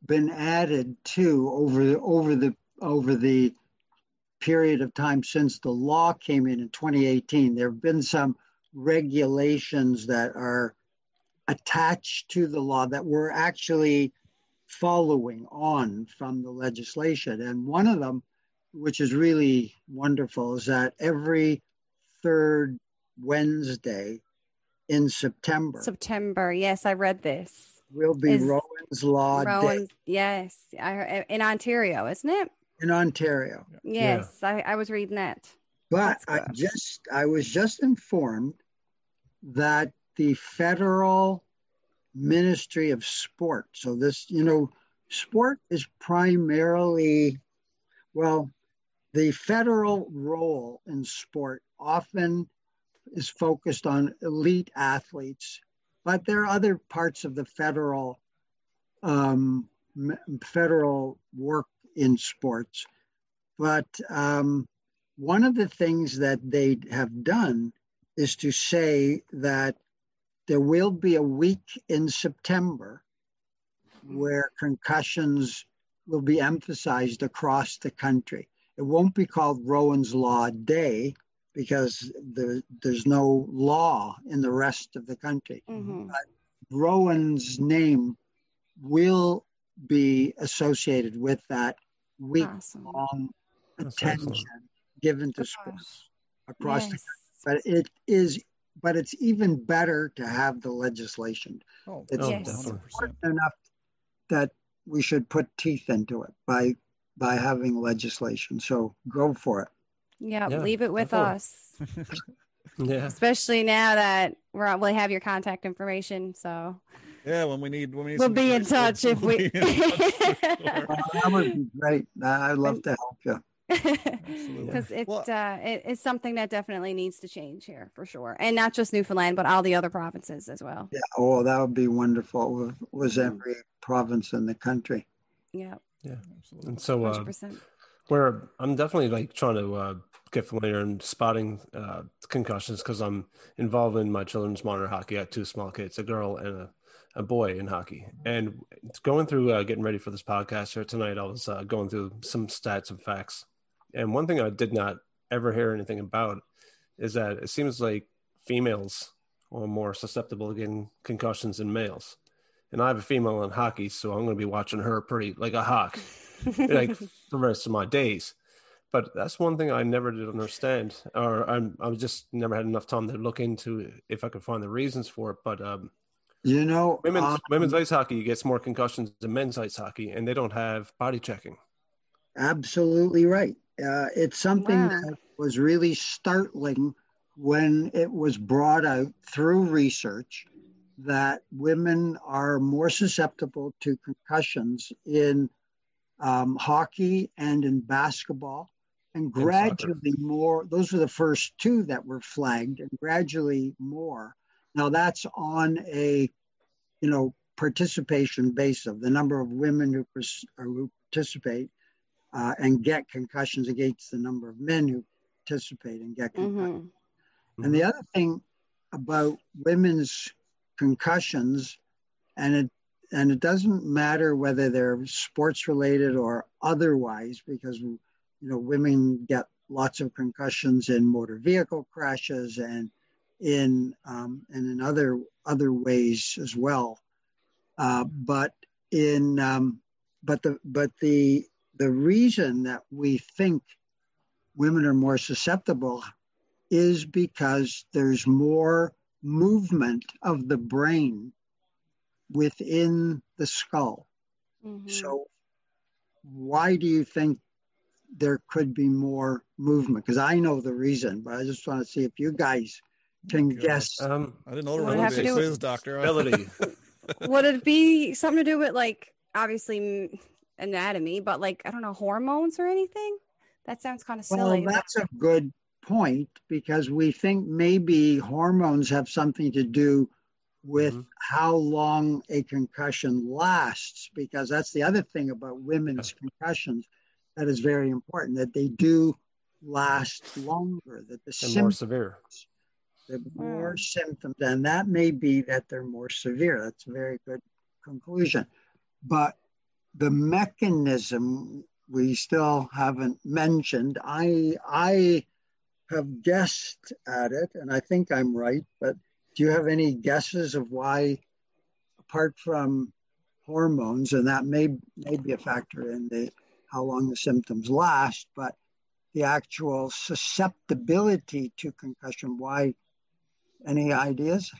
been added to over the period of time since the law came in 2018. There have been some regulations that are attached to the law that we're actually following on from the legislation. And one of them, which is really wonderful, is that every 3rd Wednesday in September. September, yes, I read this. Will be Rowan's Law Day. Yes, in Ontario, isn't it? In Ontario. Yes, yeah. I was reading that. But I was just informed that the Federal Ministry of Sport. So this, sport is primarily, the federal role in sport often is focused on elite athletes. But there are other parts of the federal work in sports. But one of the things that they have done is to say that there will be a week in September where concussions will be emphasized across the country. It won't be called Rowan's Law Day, because there's no law in the rest of the country. But Rowan's name will be associated with that week-long attention given to sports across the country. But it's even better to have the legislation. It's important enough that we should put teeth into it by having legislation. So go for it. Yeah, leave it with us. Especially now that we have your contact information. So Yeah, when we need we'll be in touch if we. That would be great. I'd love to help you. Because it's something that definitely needs to change here for sure, and not just Newfoundland, but all the other provinces as well. Yeah, oh, that would be wonderful. It was every province in the country. Yeah, yeah, absolutely. And so, 100%. Where I'm definitely like trying to get familiar and spotting concussions, because I'm involved in my children's monitor hockey. I have two small kids, a girl and a boy in hockey, and going through getting ready for this podcast here tonight, I was going through some stats and facts. And one thing I did not ever hear anything about is that it seems like females are more susceptible to getting concussions than males. And I have a female in hockey, so I'm going to be watching her pretty like a hawk, like the rest of my days. But that's one thing I never did understand, or I just never had enough time to look into if I could find the reasons for it. But you know, women's ice hockey gets more concussions than men's ice hockey, and they don't have body checking. Absolutely right. It's something that was really startling when it was brought out through research that women are more susceptible to concussions in hockey and in basketball, and gradually more. Those were the first two that were flagged, and gradually more. Now that's on a, participation base of the number of women who participate and get concussions against the number of men who participate and get concussions. Mm-hmm. And the other thing about women's concussions, and it doesn't matter whether they're sports related or otherwise, because women get lots of concussions in motor vehicle crashes and in other ways as well, but the reason that we think women are more susceptible is because there's more movement of the brain within the skull. Mm-hmm. So why do you think there could be more movement? Because I know the reason, but I just want to see if you guys can guess. I didn't know it was a quiz, doctor. Would it be something to do with obviously anatomy, but I don't know, hormones or anything? That sounds kind of silly. Well, that's a good point, because we think maybe hormones have something to do with how long a concussion lasts, because that's the other thing about women's concussions that is very important, that they do last longer, that the symptoms more severe. The more symptoms, and that may be that they're more severe. That's a very good conclusion. But the mechanism we still haven't mentioned. I have guessed at it, and I think I'm right, but do you have any guesses of why, apart from hormones, and that may be a factor in how long the symptoms last, but the actual susceptibility to concussion, why? Any ideas?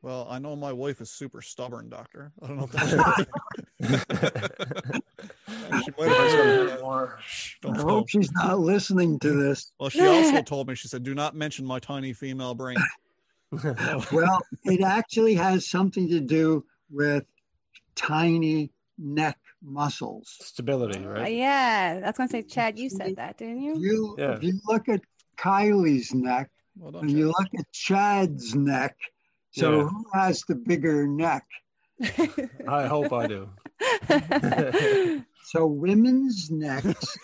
Well, I know my wife is super stubborn, doctor. I don't know if that's she might have more. I hope she's not listening to this. Well, she also told me, she said, do not mention my tiny female brain. Well, it actually has something to do with tiny neck muscles. Stability, right? Yeah. That's going to say, Chad, you said that, didn't you? If you look at Kylie's neck, when you look at Chad's neck, so who has the bigger neck? I hope I do. So women's necks,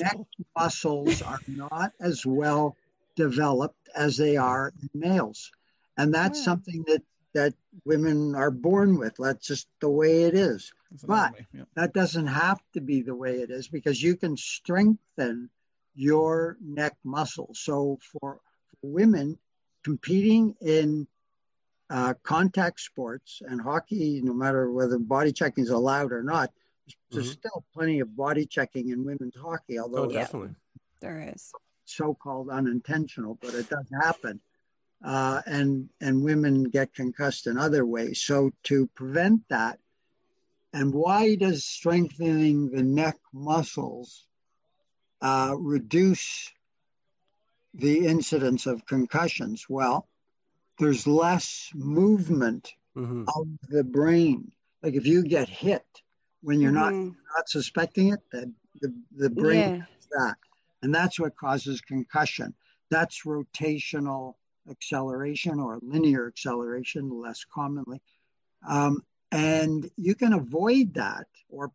neck muscles are not as well developed as they are in males. And that's something that women are born with. That's just the way it is. That doesn't have to be the way it is, because you can strengthen your neck muscles. So for women competing in contact sports and hockey, no matter whether body checking is allowed or not, there's still plenty of body checking in women's hockey, although definitely there is so-called unintentional, but it does happen. And women get concussed in other ways. So to prevent that, and why does strengthening the neck muscles reduce the incidence of concussions? Well, there's less movement mm-hmm. out of the brain. Like if you get hit when you're not mm-hmm. not suspecting it, the brain comes back. And that's what causes concussion. That's rotational acceleration or linear acceleration, less commonly. And you can avoid that or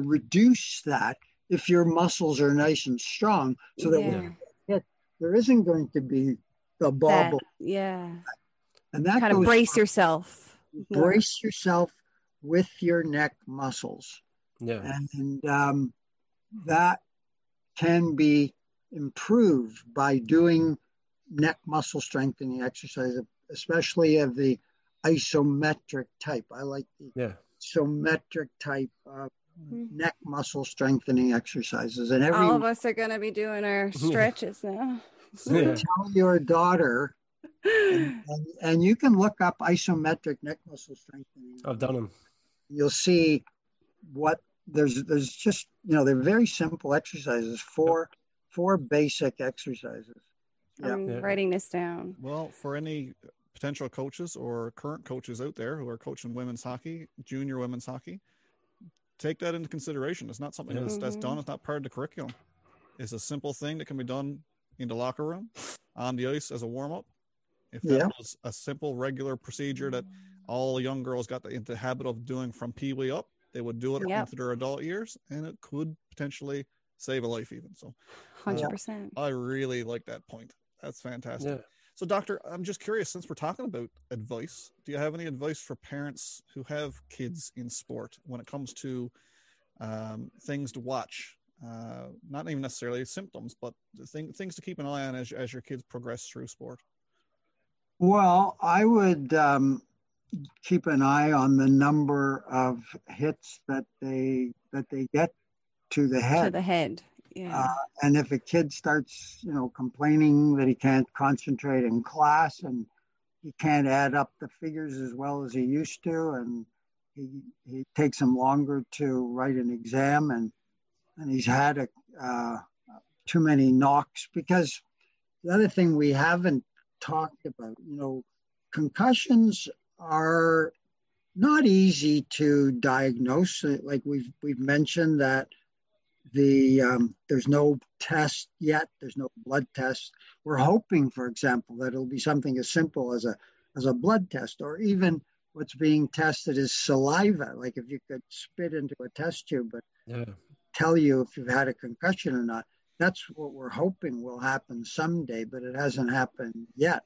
reduce that if your muscles are nice and strong, so that when you get hit, there isn't going to be the bubble. And that kind of brace yourself. Brace yourself with your neck muscles. And that can be improved by doing neck muscle strengthening exercise, especially of the isometric type. I like the isometric type of neck muscle strengthening exercises. And all of us are going to be doing our stretches now. Tell your daughter, and you can look up isometric neck muscle strengthening. I've done them. You'll see what there's just, you know, they're very simple exercises, four basic exercises. I'm writing this down. Well, for any potential coaches or current coaches out there who are coaching women's hockey, junior women's hockey, take that into consideration. It's not something that's done. It's not part of the curriculum. It's a simple thing that can be done in the locker room, on the ice as a warm-up. If that was a simple, regular procedure that all young girls got into the habit of doing from peewee up, they would do it into their adult years, and it could potentially save a life even. So 100%. I really like that point. That's fantastic. Yeah. So, Doctor, I'm just curious, since we're talking about advice, do you have any advice for parents who have kids in sport when it comes to things to watch? Not even necessarily symptoms, but things to keep an eye on as your kids progress through sport. Well, I would keep an eye on the number of hits that they get to the head. To the head. And if a kid starts, you know, complaining that he can't concentrate in class and he can't add up the figures as well as he used to, and he takes him longer to write an exam, and he's had too many knocks, because the other thing we haven't talked about, you know, concussions are not easy to diagnose. Like we've mentioned that there's no test yet. There's no blood test. We're hoping, for example, that it'll be something as simple as a blood test, or even what's being tested is saliva. Like if you could spit into a test tube and tell you if you've had a concussion or not. That's what we're hoping will happen someday, but it hasn't happened yet.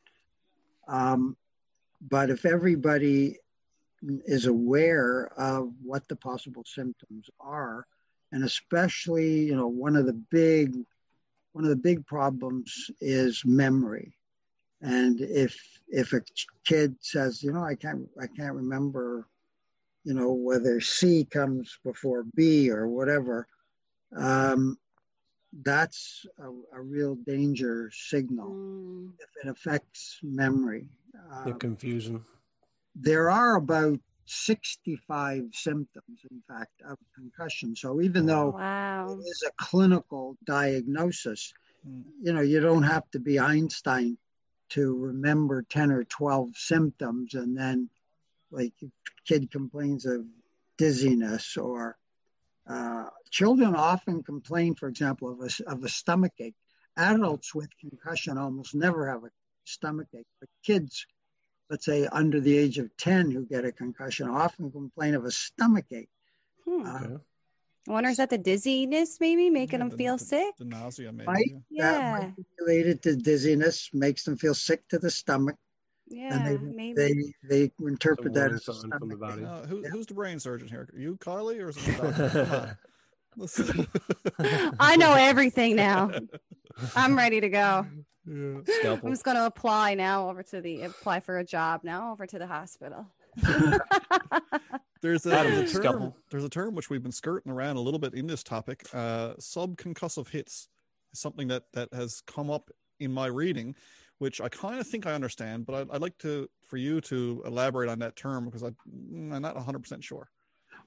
But if everybody is aware of what the possible symptoms are, and especially, you know, one of the big problems is memory. And if a kid says, you know, I can't remember, you know, whether C comes before B or whatever, that's a real danger signal if it affects memory. The confusion. There are about 65 symptoms, in fact, of concussion. So even though it is a clinical diagnosis, you know, you don't have to be Einstein to remember 10 or 12 symptoms. And then, like, if a kid complains of dizziness, or children often complain, for example, of a stomach ache. Adults with concussion almost never have a stomach ache, but kids, let's say under the age of 10, who get a concussion often complain of a stomach ache. I wonder, is that the dizziness maybe making them feel sick? The nausea maybe. That might be related to dizziness, makes them feel sick to the stomach. Yeah, and they interpret that as a stomach ache. Who's the brain surgeon here? Are you Carly or is it the doctor? I know everything now. I'm ready to go. Yeah. I'm just going to apply now over to the hospital. There's a term which we've been skirting around a little bit in this topic. Subconcussive hits is something that has come up in my reading, which I kind of think I understand, but I'd like for you to elaborate on that term, because I'm not 100% sure.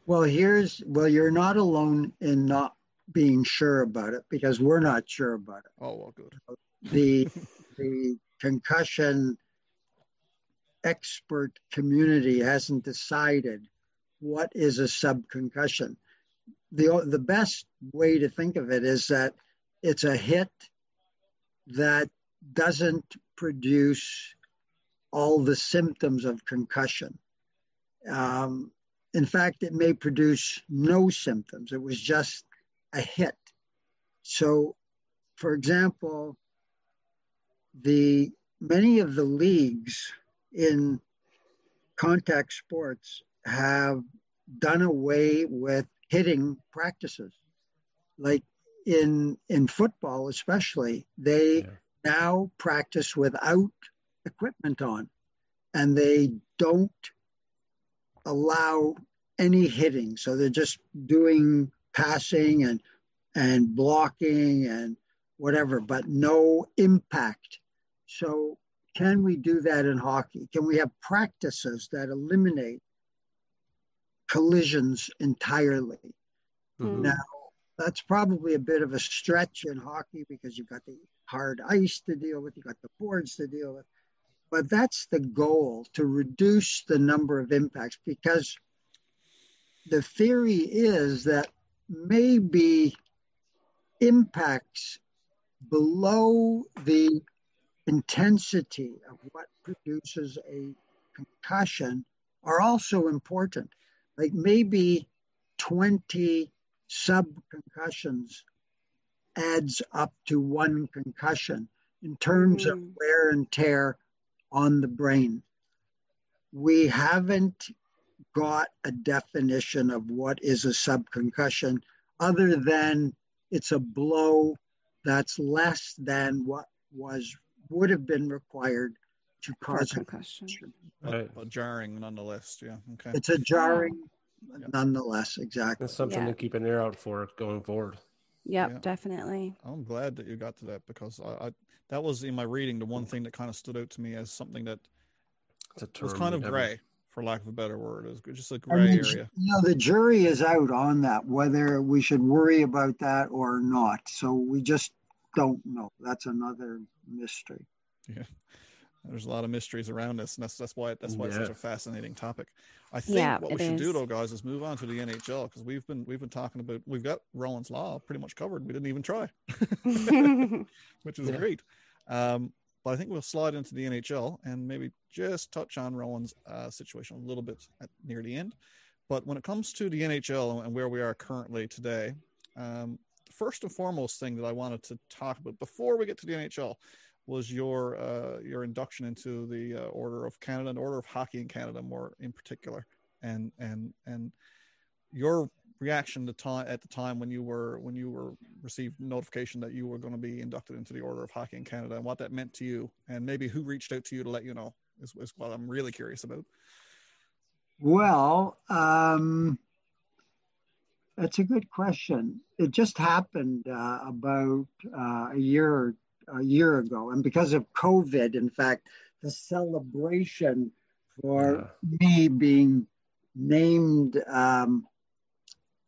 Well, you're not alone in not being sure about it, because we're not sure about it. Oh, well, good. The concussion expert community hasn't decided what is a subconcussion. The best way to think of it is that it's a hit that doesn't produce all the symptoms of concussion. In fact, it may produce no symptoms. It was just a hit. So, for example, many of the leagues in contact sports have done away with hitting practices. Like in football especially, they now practice without equipment on, and they don't allow any hitting. So they're just doing passing and blocking and whatever, but no impact. So can we do that in hockey? Can we have practices that eliminate collisions entirely? Mm-hmm. Now, that's probably a bit of a stretch in hockey because you've got the hard ice to deal with, you've got the boards to deal with, but that's the goal, to reduce the number of impacts, because the theory is that maybe impacts below the intensity of what produces a concussion are also important. Like maybe 20 sub-concussions adds up to one concussion in terms of wear and tear on the brain. We haven't got a definition of what is a subconcussion, other than it's a blow that's less than what would have been required to cause a concussion. A jarring nonetheless, yeah. Okay. It's a jarring nonetheless, exactly. That's something to keep an ear out for going forward. Yep, yeah, definitely. I'm glad that you got to that, because I that was in my reading, the one thing that kind of stood out to me as something that was kind of gray, for lack of a better word. It was just a gray area. You know, the jury is out on that, whether we should worry about that or not. So we just don't know. That's another mystery. Yeah. There's a lot of mysteries around this, and that's why it's such a fascinating topic. I think what we should do though, guys, is move on to the NHL, because we've been talking about, we've got Rowan's Law pretty much covered. We didn't even try, which is great. But I think we'll slide into the NHL and maybe just touch on Rowan's situation a little bit near the end. But when it comes to the NHL and where we are currently today, the first and foremost thing that I wanted to talk about before we get to the NHL was your induction into the Order of Canada and Order of Hockey in Canada, more in particular, and your reaction at the time when you received notification that you were going to be inducted into the Order of Hockey in Canada, and what that meant to you, and maybe who reached out to you to let you know is what I'm really curious about. Well, that's a good question. It just happened about a year ago, and because of COVID, in fact, the celebration for me being named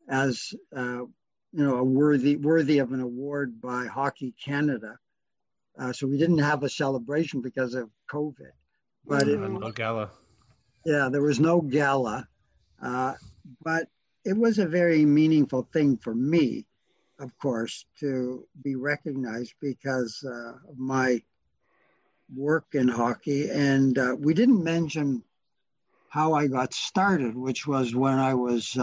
as a worthy of an award by Hockey Canada. So we didn't have a celebration because of COVID, but no gala. Yeah, there was no gala, but it was a very meaningful thing for me, of course, to be recognized because of my work in hockey. And we didn't mention how I got started, which was when I was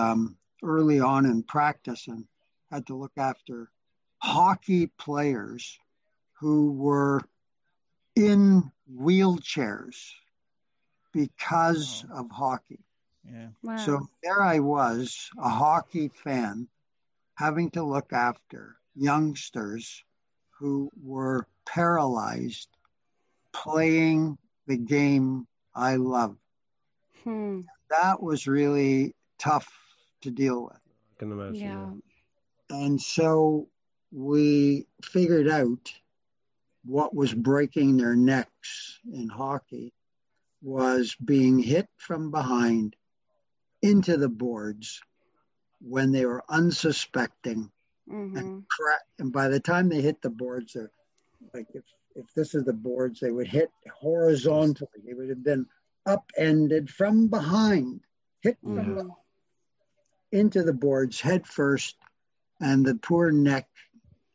early on in practice and had to look after hockey players who were in wheelchairs because of hockey. Yeah. Wow. So there I was, a hockey fan, having to look after youngsters who were paralyzed playing the game I loved. That was really tough to deal with. I can imagine. Yeah. And so we figured out what was breaking their necks in hockey was being hit from behind into the boards when they were unsuspecting, and by the time they hit the boards, they're like, if this is the boards, they would hit horizontally. They would have been upended from behind, hit the wall into the boards head first, and the poor neck,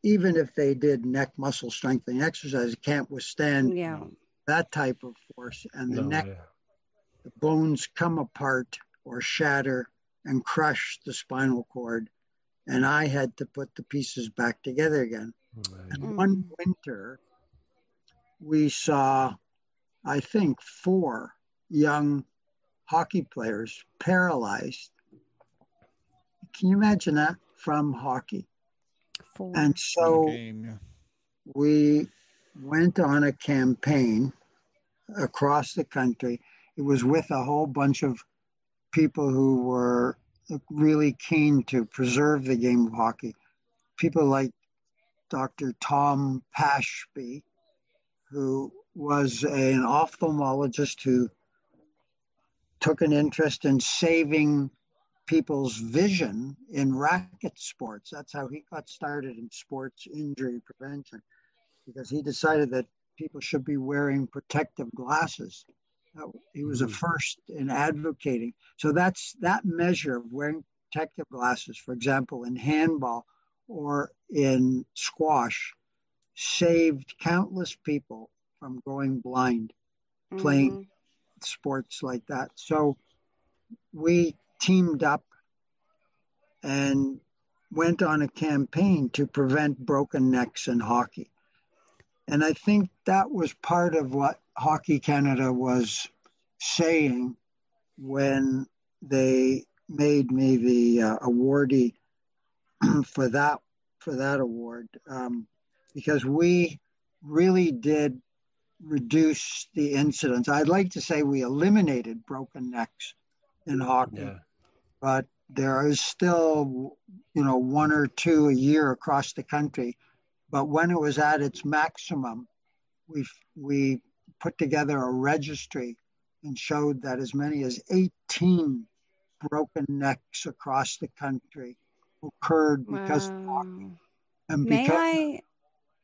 even if they did neck muscle strengthening exercise, can't withstand that type of force. And the neck, the bones come apart or shatter and crush the spinal cord. And I had to put the pieces back together again. Right. And one winter, we saw, I think, 4 young hockey players paralyzed. Can you imagine that? From hockey. And so we went on a campaign across the country. It was with a whole bunch of people who were really keen to preserve the game of hockey. People like Dr. Tom Pashby, who was an ophthalmologist who took an interest in saving people's vision in racket sports. That's how he got started in sports injury prevention, because he decided that people should be wearing protective glasses. He was the first in advocating. So that's that measure of wearing protective glasses, for example, in handball or in squash, saved countless people from going blind playing sports like that. So we teamed up and went on a campaign to prevent broken necks in hockey. And I think that was part of what Hockey Canada was saying when they made me the awardee for that award, because we really did reduce the incidence. I'd like to say we eliminated broken necks in hockey. Yeah. But there is still, you know, 1 or 2 a year across the country. But when it was at its maximum, we put together a registry and showed that as many as 18 broken necks across the country occurred because of hockey. And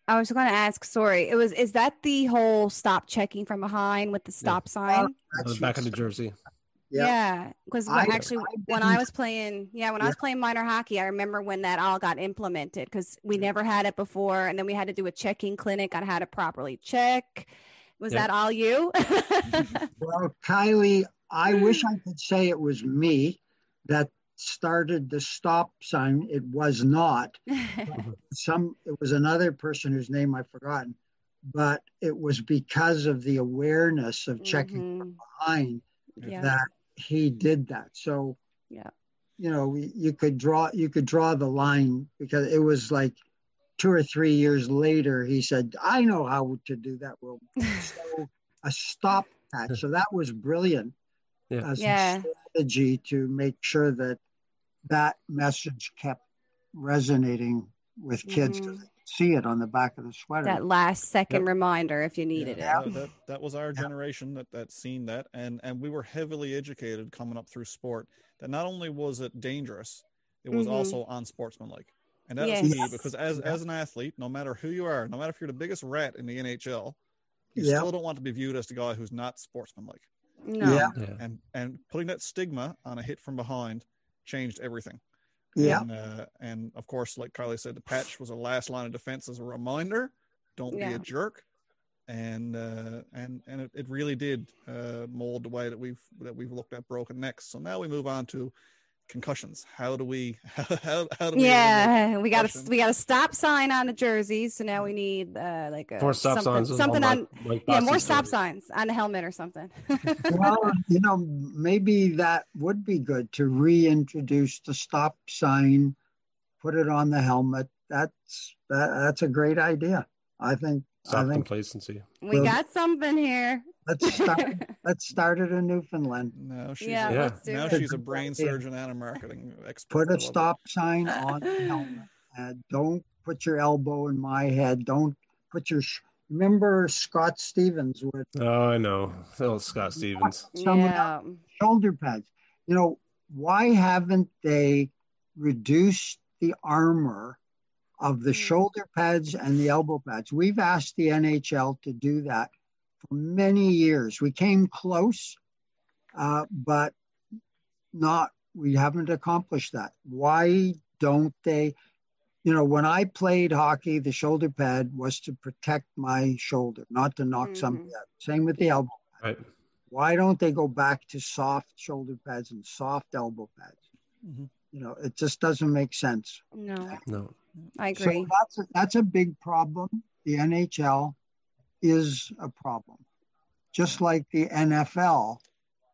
I was going to ask, sorry, is that the whole stop checking from behind with the stop sign? On the back of the jersey. Yeah, because when I was playing minor hockey, I remember when that all got implemented, because we never had it before, and then we had to do a checking clinic on how to properly check. Was that all you? Well, Kylie, I wish I could say it was me that started the stop sign. It was not. It was another person whose name I've forgotten, but it was because of the awareness of checking from behind that he did that. So, you know, you could draw the line, because it was like 2 or 3 years later, he said, I know how to do that. Well, so a stop patch. So that was brilliant as a strategy to make sure that that message kept resonating with kids, because they could see it on the back of the sweater. That last second reminder if you needed it. That was our generation that seen that. And we were heavily educated coming up through sport that not only was it dangerous, it was also unsportsmanlike. And that was me, because as an athlete, no matter who you are, no matter if you're the biggest rat in the NHL, you still don't want to be viewed as the guy who's not sportsmanlike. No. And putting that stigma on a hit from behind changed everything. Yeah. And of course, like Kylie said, the patch was a last line of defense as a reminder. Don't be a jerk. And it really did mold the way that we've looked at broken necks. So now we move on to concussions. How do we we got a stop sign on the jersey, so now we need more stop signs on the helmet or something. Well, you know, maybe that would be good to reintroduce the stop sign, put it on the helmet. That's a great idea. I think complacency. We got something here. Let's start it in Newfoundland. Now she's a brain surgeon and a marketing expert. Put a stop sign on the helmet. Don't put your elbow in my head. Don't put your... Remember Scott Stevens? Oh, I know. Oh, Scott Stevens. Shoulder pads. You know, why haven't they reduced the armor of the shoulder pads and the elbow pads? We've asked the NHL to do that for many years. We came close, but not, we haven't accomplished that. Why don't they? You know, when I played hockey, the shoulder pad was to protect my shoulder, not to knock somebody out. Same with the elbow pad. Right. Why don't they go back to soft shoulder pads and soft elbow pads? You know, it just doesn't make sense. No, I agree. So that's a big problem. The NHL is a problem, just like the NFL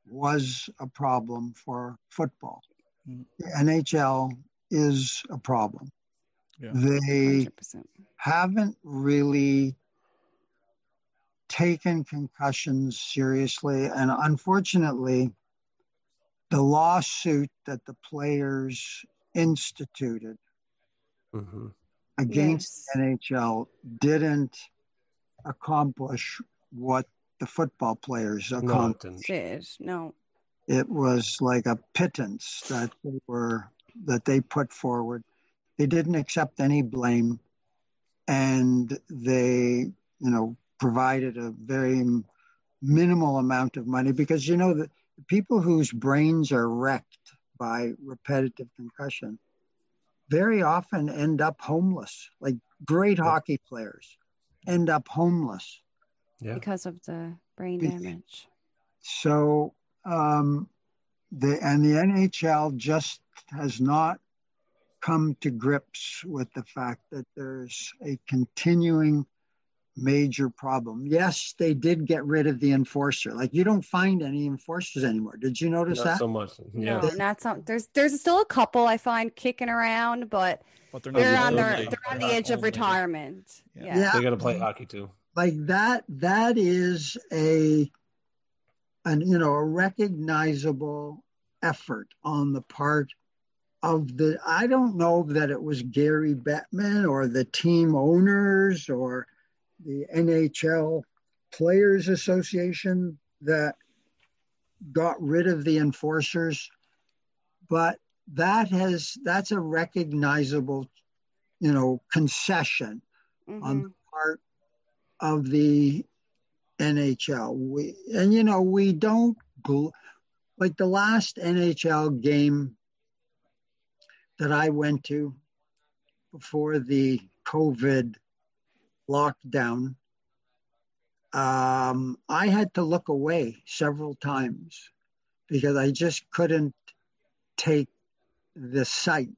was a problem for football. The NHL is a problem. Yeah. They 100%. Haven't really taken concussions seriously. And unfortunately, the lawsuit that the players instituted against the NHL didn't accomplish what the football players accomplished. It was like a pittance that they were, that they put forward. They didn't accept any blame, and they, you know, provided a very minimal amount of money, because, you know, the people whose brains are wrecked by repetitive concussion very often end up homeless. Like great hockey players end up homeless because of the brain damage. So, and the NHL just has not come to grips with the fact that there's a continuing major problem. Yes, they did get rid of the enforcer. Like, you don't find any enforcers anymore. Did you notice that? Not so much. Yeah. No, not so. There's still a couple I find kicking around, but they're on their, they're on the edge of retirement. Yeah. They got to play hockey too. Like that is a recognizable effort on the part of the, I don't know that it was Gary Bettman or the team owners or the NHL Players Association that got rid of the enforcers, but that's a recognizable, concession on the part of the NHL. We don't, like the last NHL game that I went to before the COVID lockdown, I had to look away several times because I just couldn't take the sight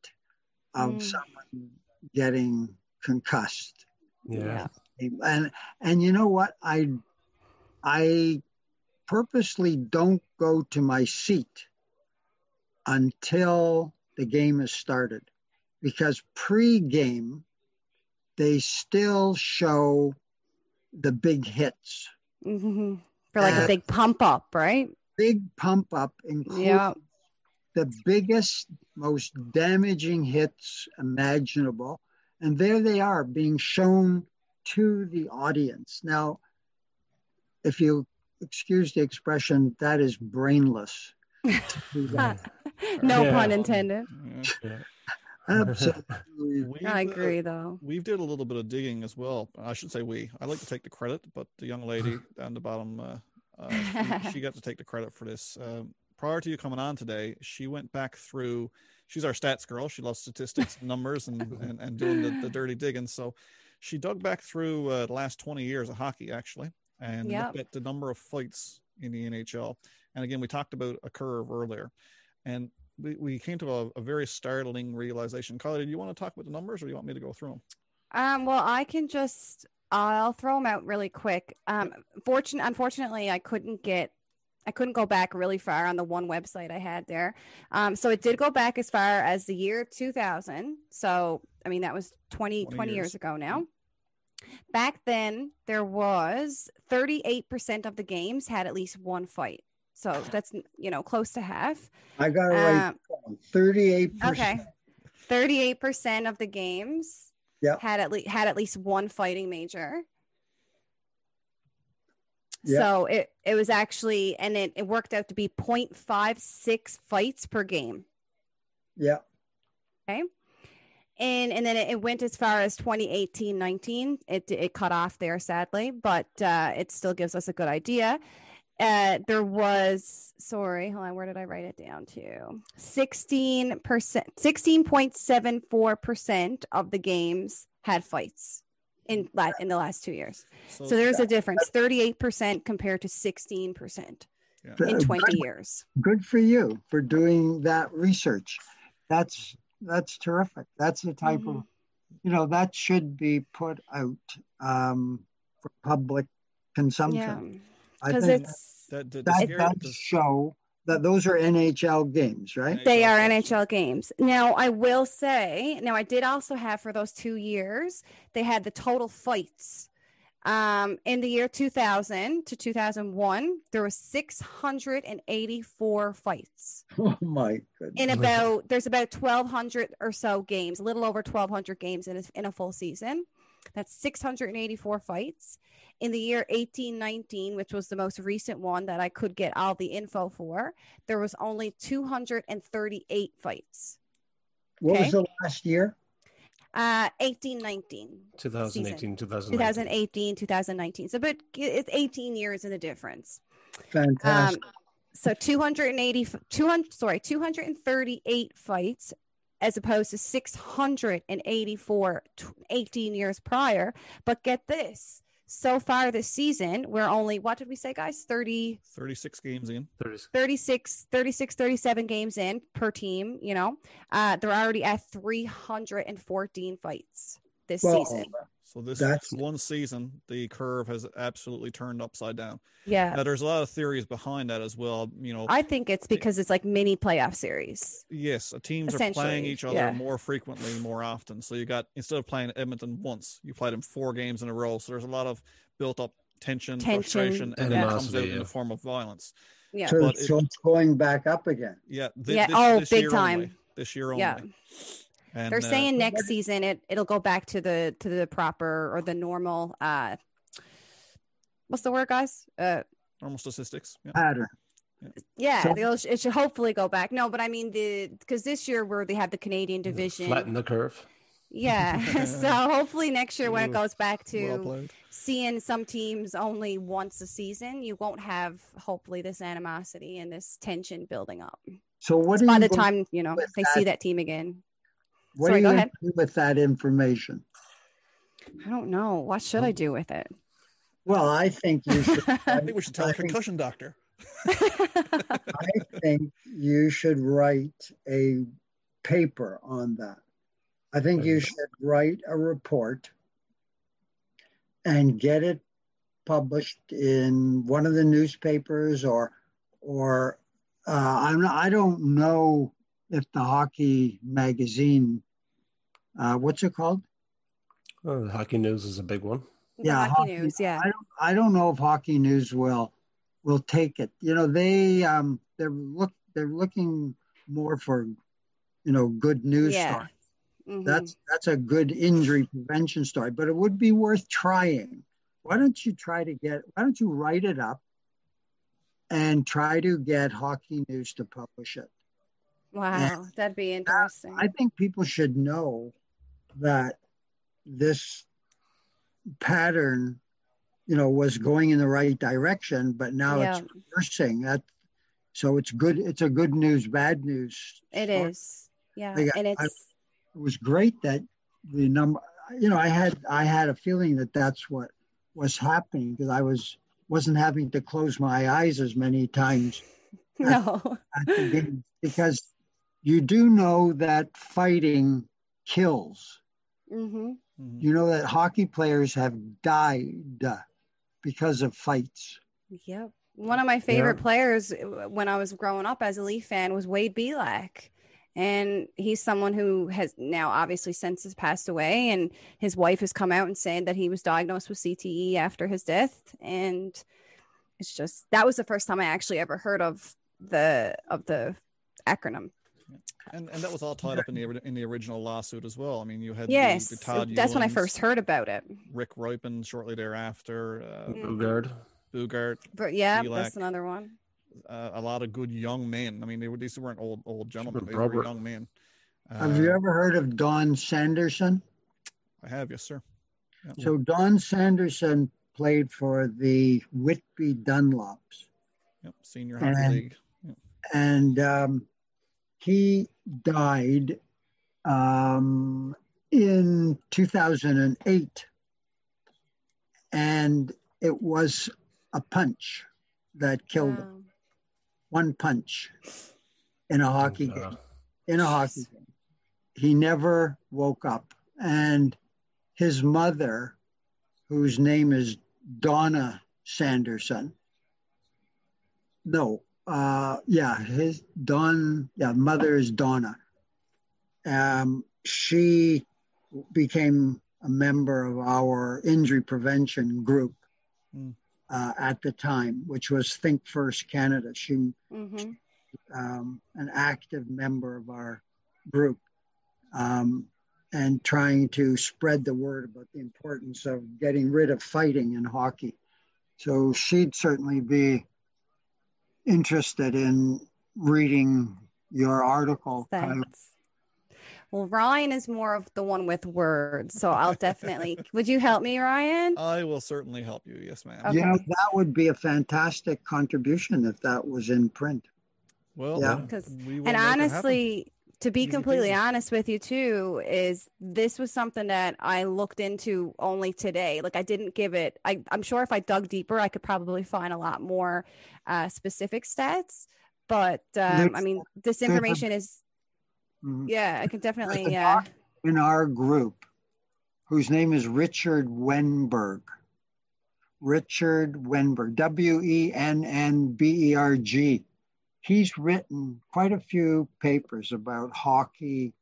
of someone getting concussed. Yeah. And you know what? I purposely don't go to my seat until the game is started, because pre-game they still show the big hits. For like a big pump up, right? Big pump up, including the biggest, most damaging hits imaginable. And there they are being shown to the audience. Now, if you excuse the expression, that is brainless. No pun intended. Yeah. Absolutely. I agree, though. We've did a little bit of digging as well. I should say we. I like to take the credit, but the young lady down the bottom, she got to take the credit for this. Prior to you coming on today, she went back through. She's our stats girl. She loves statistics, and numbers, and doing the dirty digging. So she dug back through the last 20 years of hockey, actually, and looked at the number of fights in the NHL. And again, we talked about a curve earlier. And we came to a very startling realization. Carly, do you want to talk about the numbers, or do you want me to go through them? Well, I'll throw them out really quick. Unfortunately, I couldn't go back really far on the one website I had there. So it did go back as far as the year 2000. So, I mean, that was 20 years ago now. Back then, there was 38% of the games had at least one fight. So that's, close to half. I got it right. 38%. Okay. 38% of the games had at least one fighting major. Yep. So it was actually, and it worked out to be 0.56 fights per game. Yeah. Okay. And then it went as far as 2018-19. It cut off there, sadly, but it still gives us a good idea. There was, sorry, hold on, where did I write it down to? 16%, 16.74% of the games had fights in the last 2 years. So there's a difference, 38% compared to 16% in 20 years. Good for you for doing that research. That's terrific. That's the type of, you know, that should be put out for public consumption. Yeah. Because it's that does show that those are NHL games, right? They are NHL games. Now, I will say, now I did also have for those 2 years, they had the total fights. In the year 2000 to 2001, there were 684 fights. Oh my goodness! In about, there's about 1,200 or so games, a little over 1,200 games in a full season. That's 684 fights. In the year 1819, which was the most recent one that I could get all the info for, there was only 238 fights. What was the last year? 1819. 2018, 2019. So, but it's 18 years in the difference. Fantastic. So 238 fights, as opposed to 684 18 years prior. But get this, so far this season, we're only, what did we say, guys? 36 games in. 37 games in per team, you know. They're already at 314 fights this season. So that's one season, the curve has absolutely turned upside down. Yeah. Now, there's a lot of theories behind that as well. You know, I think it's because it's like mini playoff series. Yes. Teams are playing each other more frequently, more often. So you got, instead of playing Edmonton once, you played them 4 games in a row. So there's a lot of built up tension, frustration, and it comes out in the form of violence. Yeah. So, so it's going back up again. Yeah. This big time. Only. This year only. Yeah. And they're saying next season it'll go back to the proper or the normal what's the word, guys? Normal statistics. Yeah. Pattern. Yeah, so, it should hopefully go back. No, but I mean because this year where they have the Canadian division, flatten the curve. Yeah, so hopefully next year when it goes back to seeing some teams only once a season, you won't have hopefully this animosity and this tension building up. So what by the time you know they see that team again? What do you do with that information? I don't know. What should I do with it? Well, I think you should. I think we should tell a concussion doctor. I think you should write a paper on that. I think you should write a report and get it published in one of the newspapers, or I don't know if the hockey magazine. What's it called? Oh, Hockey News is a big one. Yeah, Hockey News. Yeah, I don't know if Hockey News will take it. You know, they they're looking more for, you know, good news story. Mm-hmm. That's a good injury prevention story, but it would be worth trying. Why don't you write it up and try to get Hockey News to publish it? Wow, that'd be interesting. I think people should know that this pattern, you know, was going in the right direction, but now it's reversing. So it's good. It's a good news, bad news. It is. Yeah, it was great that the number. You know, I had a feeling that that's what was happening because I wasn't having to close my eyes as many times. At the game, because you do know that fighting kills. Mm-hmm. Mm-hmm. You know that hockey players have died because of fights. Yep. One of my favorite players when I was growing up as a Leaf fan was Wade Belak. And he's someone who has now obviously since has passed away. And his wife has come out and said that he was diagnosed with CTE after his death. And it's just, that was the first time I actually ever heard of the acronym. And that was all tied up in the original lawsuit as well. I mean, you had the Todd Ewans, that's when I first heard about it. Rick Ripon shortly thereafter. Bugard. Yeah, Belak. That's another one. A lot of good young men. I mean, these weren't old gentlemen. They were young men. Have you ever heard of Don Sanderson? I have, yes, sir. Yeah. So Don Sanderson played for the Whitby Dunlops. Yep, senior hockey league. Yep. And he died in 2008. And it was a punch that killed him. One punch in a hockey game. In a hockey game. He never woke up. And his mother, whose name is Donna Sanderson. No, mother is Donna. She became a member of our injury prevention group at the time, which was Think First Canada. She was an active member of our group and trying to spread the word about the importance of getting rid of fighting in hockey. So she'd certainly be interested in reading your article. Thanks. Well, Ryan is more of the one with words, so I'll definitely... Would you help me, Ryan? I will certainly help you. Yes, ma'am. Okay. Yeah, that would be a fantastic contribution if that was in print. Well, and honestly, to be completely honest with you too, is this was something that I looked into only today. Like I didn't give it... I'm sure if I dug deeper, I could probably find a lot more specific stats. But I mean, this information is... Yeah, I can definitely, in our group, whose name is Richard Wennberg. Richard Wennberg, Wennberg. He's written quite a few papers about hockey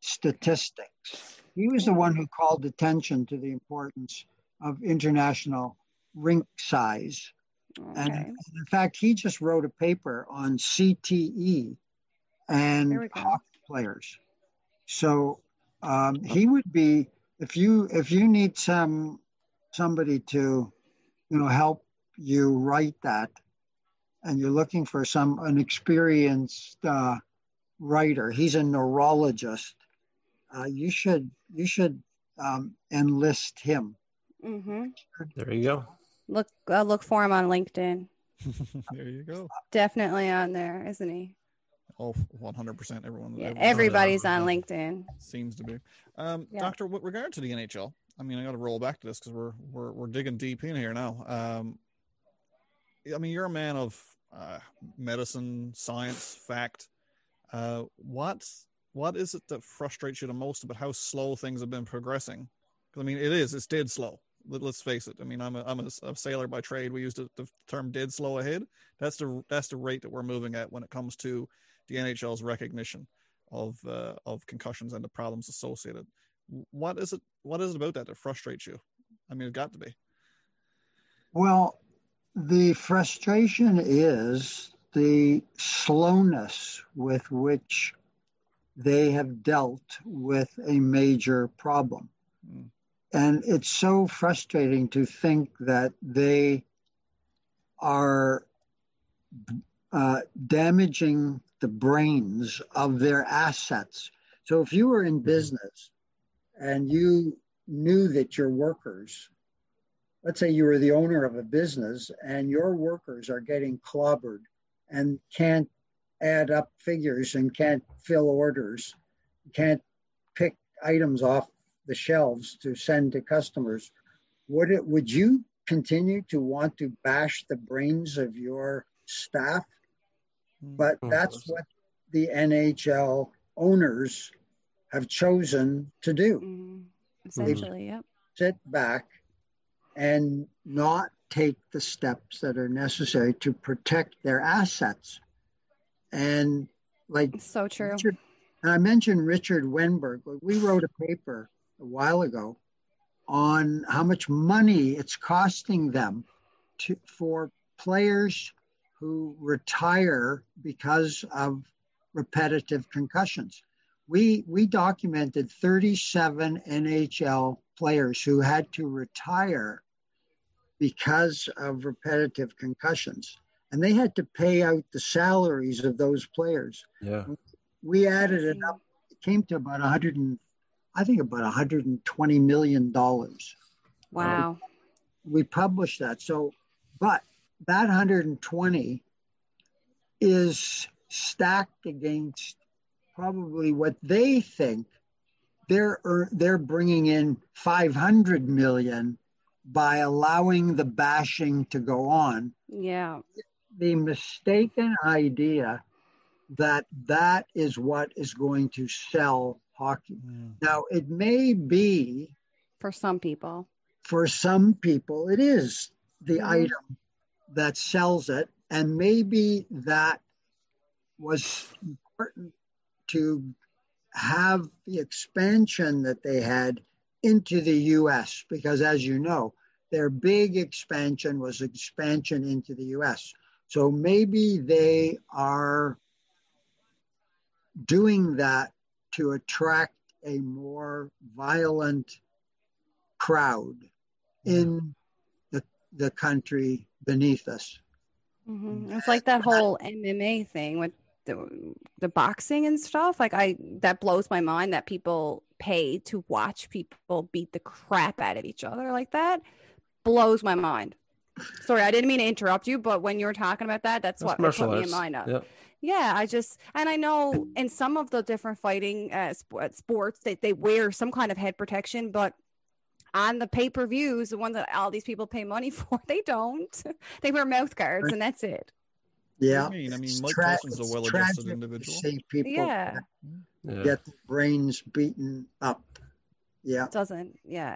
statistics. He was the one who called attention to the importance of international rink size. Okay. And in fact, he just wrote a paper on CTE and hockey players. So he would be, if you need somebody to, help you write that, and you're looking for an experienced writer. He's a neurologist. You should enlist him. Mm-hmm. There you go. Look for him on LinkedIn. There you go. Definitely on there, isn't he? Oh, 100%. Everybody's on LinkedIn. Seems to be. Doctor, with regard to the NHL, I mean, I got to roll back to this because we're digging deep in here now. I mean, you're a man of medicine, science, fact. What is it that frustrates you the most about how slow things have been progressing? Because I mean, it's dead slow. Let's face it. I mean, I'm a sailor by trade. We use the term dead slow ahead. That's the rate that we're moving at when it comes to the NHL's recognition of concussions and the problems associated. What is it about that frustrates you? I mean, it's got to be. Well, the frustration is the slowness with which they have dealt with a major problem. Mm. And it's so frustrating to think that they are damaging the brains of their assets. So if you were in business and you knew that your workers, let's say you were the owner of a business and your workers are getting clobbered and can't add up figures and can't fill orders, can't pick items off the shelves to send to customers, would you continue to want to bash the brains of your staff? But that's what the NHL owners have chosen to do. Essentially, yep. Sit back and not take the steps that are necessary to protect their assets. And so true. And I mentioned Richard Wennberg. We wrote a paper a while ago on how much money it's costing them for players who retire because of repetitive concussions. We documented 37 NHL players who had to retire because of repetitive concussions, and they had to pay out the salaries of those players. Yeah. We added it up, it came to about about $120 million. Wow. We published that. So, but that 120 is stacked against probably what they think they're bringing in 500 million by allowing the bashing to go on. Yeah. The mistaken idea that that is what is going to sell hockey. Yeah. Now, it may be for some people. For some people, it is the item that sells it, and maybe that was important to have the expansion that they had into the U.S. because, as you know, their big expansion was expansion into the U.S. So maybe they are doing that to attract a more violent crowd in the country beneath us. Mm-hmm. It's like that whole MMA thing with the boxing and stuff. Like that blows my mind that people pay to watch people beat the crap out of each other like that. Blows my mind. Sorry, I didn't mean to interrupt you, but when you were talking about that, that's what put me in mind of. Yep. Yeah, and I know in some of the different fighting sports that they wear some kind of head protection, but on the pay-per-views, the ones that all these people pay money for, they don't. They wear mouth guards, and that's it. Yeah. I mean, Mike Tyson's a well-adjusted individual. See people get their brains beaten up. Yeah. It doesn't. Yeah.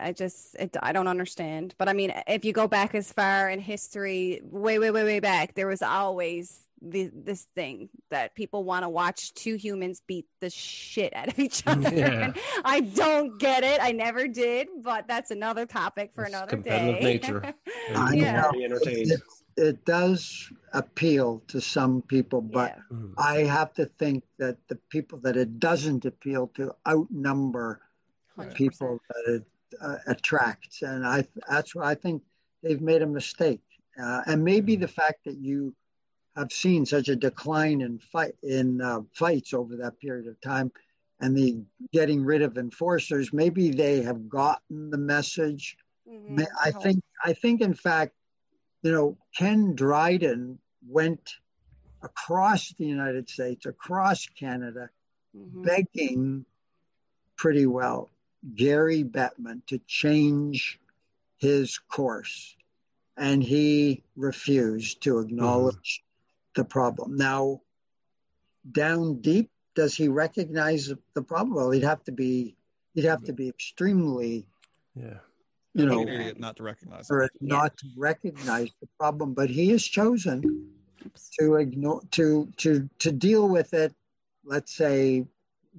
I don't understand. But I mean, if you go back as far in history, way, way, way, way back, there was always this thing that people want to watch two humans beat the shit out of each other. Yeah. And I don't get it. I never did, but that's another topic for another competitive day. Nature. It does appeal to some people, but I have to think that the people that it doesn't appeal to outnumber the people that it attracts. And that's why I think they've made a mistake. And maybe the fact that you I've seen such a decline in fights over that period of time, and the getting rid of enforcers. Maybe they have gotten the message. Mm-hmm. I think. In fact, you know, Ken Dryden went across the United States, across Canada, begging pretty well Gary Bettman to change his course, and he refused to acknowledge the problem. Now, down deep, does he recognize the problem? Well, he'd have to be extremely, you know, not to recognize it. Or not to recognize the problem. But he has chosen to ignore, to deal with it, let's say,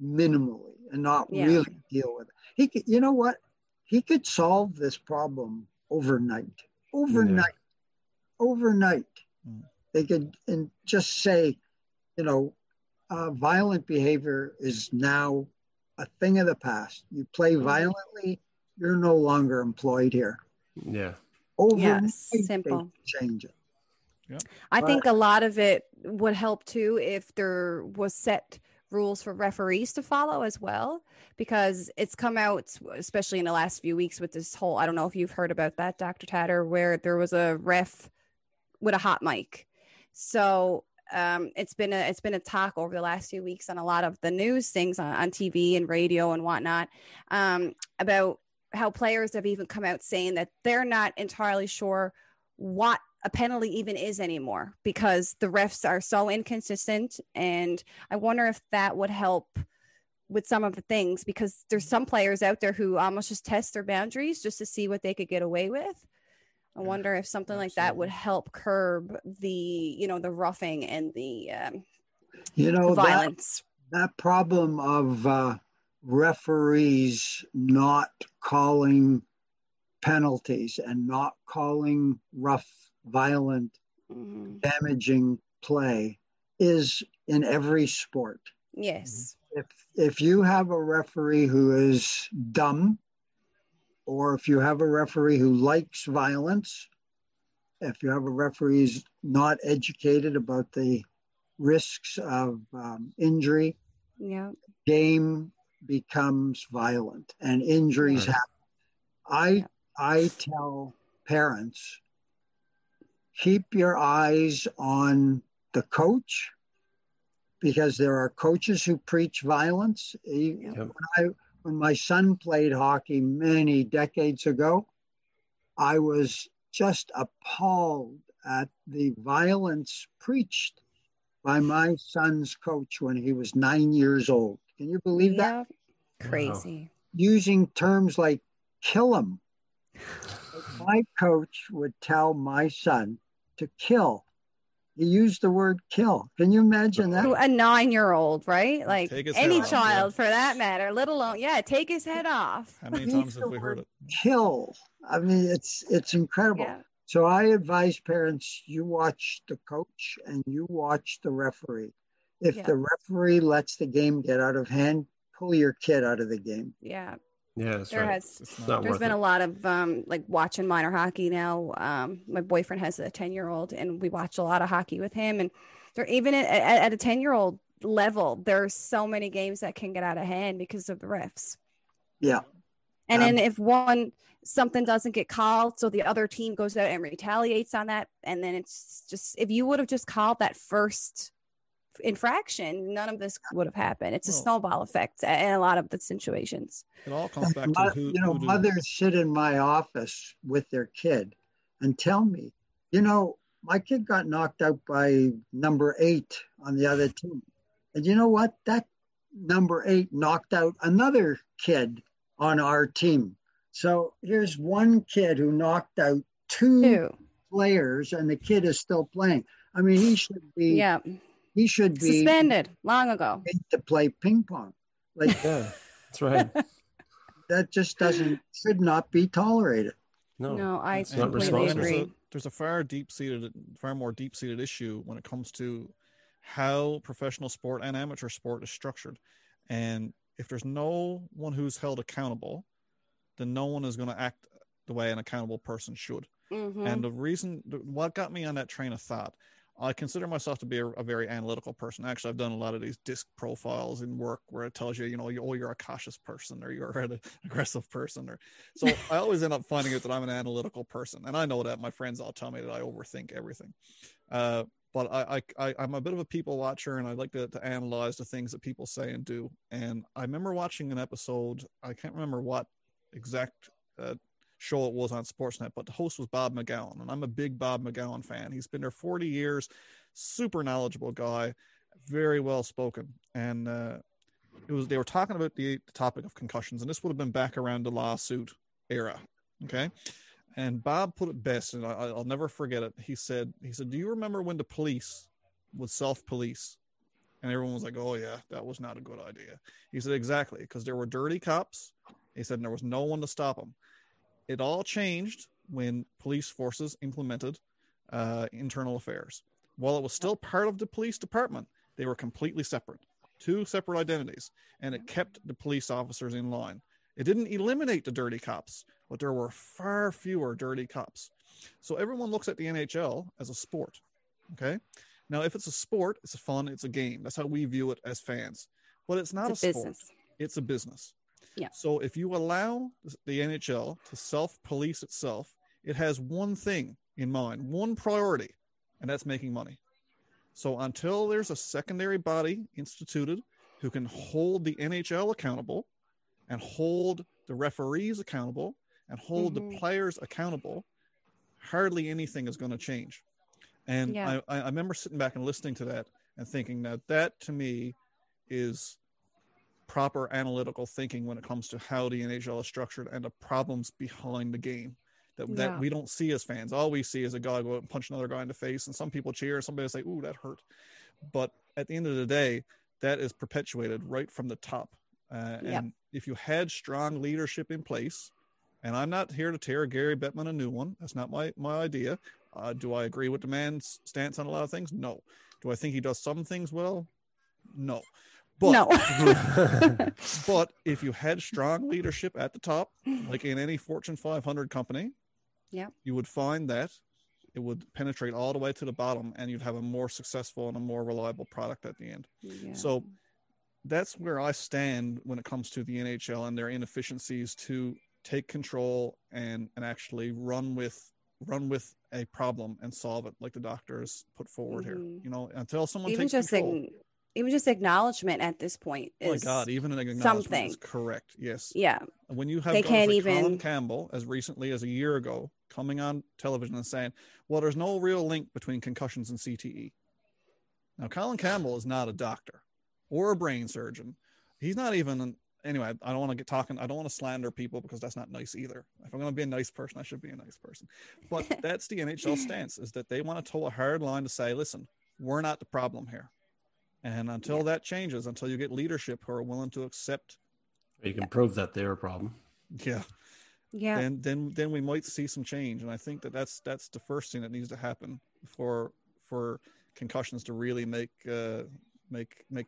minimally, and not really deal with it. He could, you know what? He could solve this problem overnight. Mm. They could and just say, you know, violent behavior is now a thing of the past. You play violently, you're no longer employed here. Yeah. Simple. Change it. Yeah. I think a lot of it would help too if there was set rules for referees to follow as well, because it's come out, especially in the last few weeks with this whole, I don't know if you've heard about that, Dr. Tator, where there was a ref with a hot mic. So it's been a talk over the last few weeks on a lot of the news things on TV and radio and whatnot about how players have even come out saying that they're not entirely sure what a penalty even is anymore because the refs are so inconsistent. And I wonder if that would help with some of the things, because there's some players out there who almost just test their boundaries just to see what they could get away with. I wonder if something like that would help curb the, you know, the roughing and the, you know, the violence. That problem of referees not calling penalties and not calling rough, violent, damaging play is in every sport. Yes. If you have a referee who is dumb, or if you have a referee who likes violence, if you have a referee who's not educated about the risks of injury, game becomes violent and injuries happen. I tell parents keep your eyes on the coach, because there are coaches who preach violence. Yep. When my son played hockey many decades ago, I was just appalled at the violence preached by my son's coach when he was 9 years old. Can you believe that? Crazy. Wow. Using terms like kill him. My coach would tell my son to kill. He used the word kill. Can you imagine that? A 9-year-old, right? Like any child off, for that matter, let alone, take his head off. How many times have we heard it? Kill. I mean, it's incredible. Yeah. So I advise parents, you watch the coach and you watch the referee. If the referee lets the game get out of hand, pull your kid out of the game. Yeah. Yeah, that's right. There's been a lot of watching minor hockey now. My boyfriend has a 10-year-old, and we watch a lot of hockey with him. And they're even at a 10-year-old level, there's so many games that can get out of hand because of the refs. Yeah, and then if something doesn't get called, so the other team goes out and retaliates on that, and then it's just, if you would have just called that first infraction, none of this would have happened. It's a snowball effect in a lot of the situations. It all comes back to who mothers sit in my office with their kid and tell me, my kid got knocked out by number 8 on the other team. And you know what? That number 8 knocked out another kid on our team. So here's one kid who knocked out two players, and the kid is still playing. I mean, he should be suspended long ago to play ping pong. That's right. That just should not be tolerated. No, I completely agree. There's a far more deep-seated issue when it comes to how professional sport and amateur sport is structured. And if there's no one who's held accountable, then no one is going to act the way an accountable person should. Mm-hmm. And what got me on that train of thought, I consider myself to be a very analytical person. Actually, I've done a lot of these disc profiles in work where it tells you, you're a cautious person, or you're an aggressive person. So I always end up finding out that I'm an analytical person. And I know that my friends all tell me that I overthink everything. But I'm a bit of a people watcher, and I like to analyze the things that people say and do. And I remember watching an episode, I can't remember what exact show it was on Sportsnet, but the host was Bob McGowan, and I'm a big Bob McGowan fan. He's been there 40 years, super knowledgeable guy, very well spoken. And they were talking about the topic of concussions, and this would have been back around the lawsuit era. Okay, and Bob put it best, and I'll never forget it. He said, "Do you remember when the police would self-police?" And everyone was like, "Oh yeah, that was not a good idea." He said, "Exactly, because there were dirty cops." He said, "And there was no one to stop them." It all changed when police forces implemented internal affairs. While it was still part of the police department, they were completely separate, two separate identities, and it kept the police officers in line. It didn't eliminate the dirty cops, but there were far fewer dirty cops. So everyone looks at the NHL as a sport, okay? Now, if it's a sport, it's a fun, it's a game. That's how we view it as fans. But it's not a sport. It's a business. Yeah. So if you allow the NHL to self-police itself, it has one thing in mind, one priority, and that's making money. So until there's a secondary body instituted who can hold the NHL accountable and hold the referees accountable and hold the players accountable, hardly anything is going to change. And I remember sitting back and listening to that and thinking that to me is proper analytical thinking when it comes to how the NHL is structured and the problems behind the game that we don't see as fans. All we see is a guy go out and punch another guy in the face, and some people cheer, somebody will say, "Ooh, that hurt." But at the end of the day, that is perpetuated right from the top. And if you had strong leadership in place, and I'm not here to tear Gary Bettman a new one. That's not my idea. Do I agree with the man's stance on a lot of things? No. Do I think he does some things well? No. But if you had strong leadership at the top, like in any Fortune 500 company, you would find that it would penetrate all the way to the bottom, and you'd have a more successful and a more reliable product at the end. Yeah. So that's where I stand when it comes to the NHL and their inefficiencies to take control and actually run with run with a problem and solve it like the doctors put forward here, you know, until someone even takes just control. Even just acknowledgement at this point is even an acknowledgement something. Is correct. Yes. Yeah. When you have Colin Campbell as recently as a year ago coming on television and saying, well, there's no real link between concussions and CTE. Now, Colin Campbell is not a doctor or a brain surgeon. He's not even an, anyway, I don't want to get talking. I don't want to slander people because that's not nice either. If I'm going to be a nice person, I should be a nice person. But that's the NHL stance, is that they want to toe a hard line to say, listen, we're not the problem here. And until that changes, until you get leadership who are willing to accept, you can prove that they're a problem. Yeah, yeah. And then we might see some change. And I think that that's the first thing that needs to happen for concussions to really make the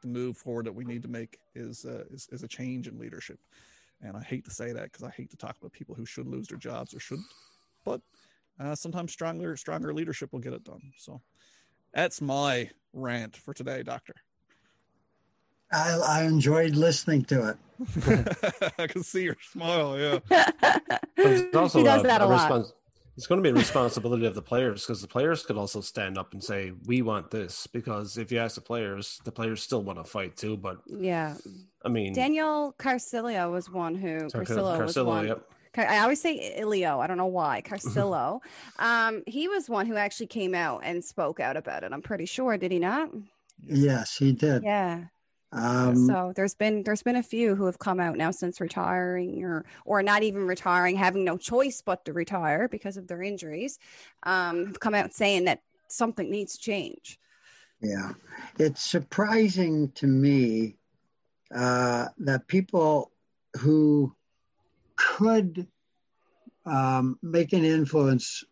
move forward that we need to make is a change in leadership. And I hate to say that because I hate to talk about people who should lose their jobs or shouldn't, but sometimes stronger leadership will get it done. So. That's my rant for today, Doctor. I enjoyed listening to it. I can see your smile, yeah. It's also he does that a lot. It's going to be a responsibility of the players, because the players could also stand up and say, we want this. Because if you ask the players still want to fight too. But yeah, I mean, Daniel Carcillo was one who... I always say Ilio. I don't know why. Carcillo. He was one who actually came out and spoke out about it. I'm pretty sure. Did he not? Yes, he did. Yeah. So there's been a few who have come out now since retiring or not even retiring, having no choice but to retire because of their injuries, have come out saying that something needs to change. Yeah. It's surprising to me that people who could make an influence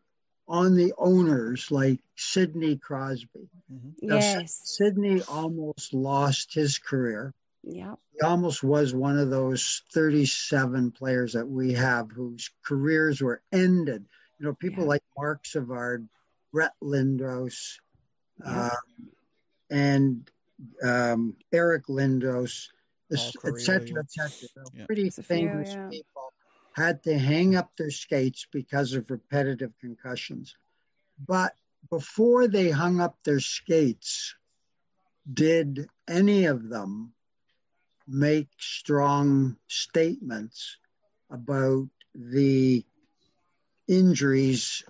on the owners, like Sidney Crosby. Mm-hmm. Yes. Sidney almost lost his career. Yeah. He almost was one of those 37 players that we have whose careers were ended. You know, people like Mark Savard, Brett Lindros, and Eric Lindros, et cetera. Yeah. Pretty famous people. Had to hang up their skates because of repetitive concussions. But before they hung up their skates, did any of them make strong statements about the injuries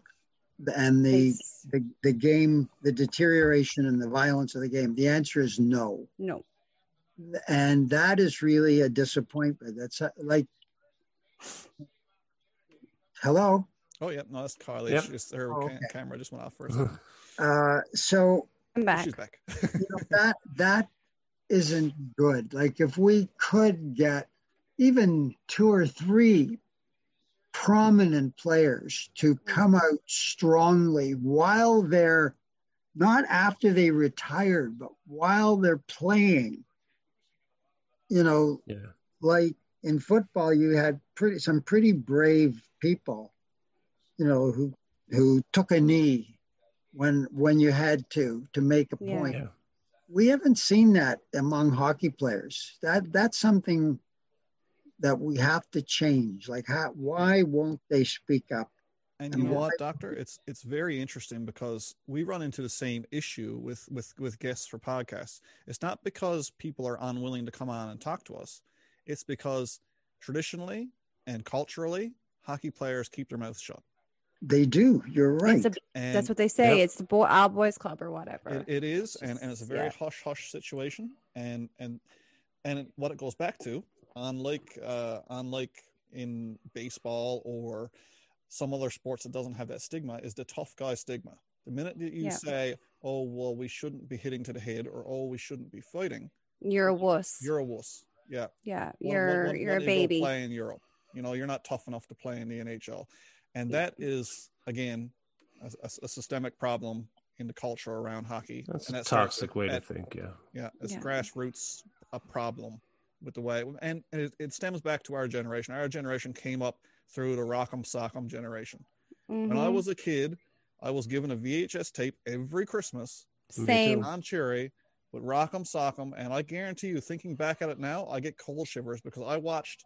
and the game, the deterioration and the violence of the game? The answer is no. No. And that is really a disappointment. That's like, hello? Oh, yeah. No, that's Carly. Yep. Camera just went off for a second. So I'm back. She's back. You know, that isn't good. Like, if we could get even 2 or 3 prominent players to come out strongly while they're, not after they retired, but while they're playing, you know, like, in football, you had some pretty brave people, you know, who took a knee when you had to make a point. Yeah. We haven't seen that among hockey players. That's something that we have to change. Like, why won't they speak up? And you know what, Doctor? It's very interesting because we run into the same issue with guests for podcasts. It's not because people are unwilling to come on and talk to us. It's because traditionally and culturally, hockey players keep their mouth shut. They do. You're right. That's what they say. It's the our boys club or whatever. It is. And it's a very hush-hush situation. And what it goes back to, unlike in baseball or some other sports that doesn't have that stigma, is the tough guy stigma. The minute that you say, oh, well, we shouldn't be hitting to the head, or, oh, we shouldn't be fighting, you're a wuss. Yeah. Yeah. You're a baby. You play in Europe. You know, you're not tough enough to play in the NHL. And that is, again, a systemic problem in the culture around hockey. That's a toxic way to think. Yeah. Yeah. It's grassroots a problem with the way. And it stems back to our generation. Our generation came up through the Rock'em Sock'em generation. Mm-hmm. When I was a kid, I was given a VHS tape every Christmas. Same. Don Cherry. But Rock'em Sock'em, and I guarantee you, thinking back at it now, I get cold shivers because I watched,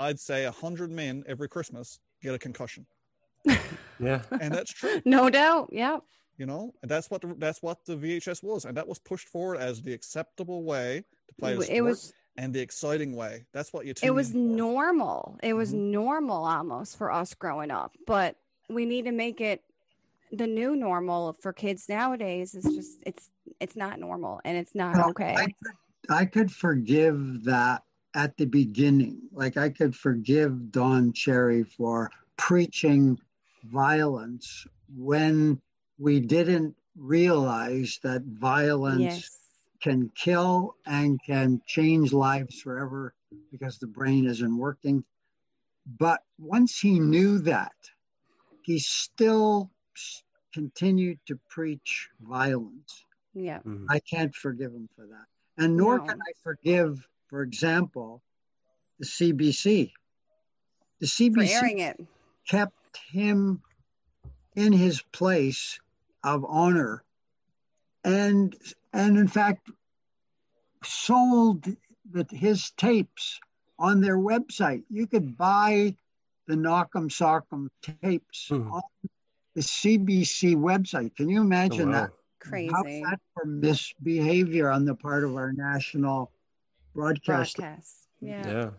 I'd say, 100 men every Christmas get a concussion. Yeah. And that's true. No doubt. Yeah. You know, and that's what the VHS was. And that was pushed forward as the acceptable way to play the sport. And the exciting way. That's what you tuned in for. It was normal. It was normal almost for us growing up. But we need to make it the new normal for kids nowadays. It's just, it's not normal and it's not okay. I could forgive that at the beginning. Like, I could forgive Don Cherry for preaching violence when we didn't realize that violence can kill and can change lives forever because the brain isn't working. But once he knew that, he still continued to preach violence. Yeah. Mm-hmm. I can't forgive him for that. And nor can I forgive, for example, the CBC. The CBC kept him in his place of honor and in fact sold his tapes on their website. You could buy the Knock'em Sock'em tapes on the CBC website. Can you imagine that? Crazy. How bad for misbehavior on the part of our national broadcast. Yeah.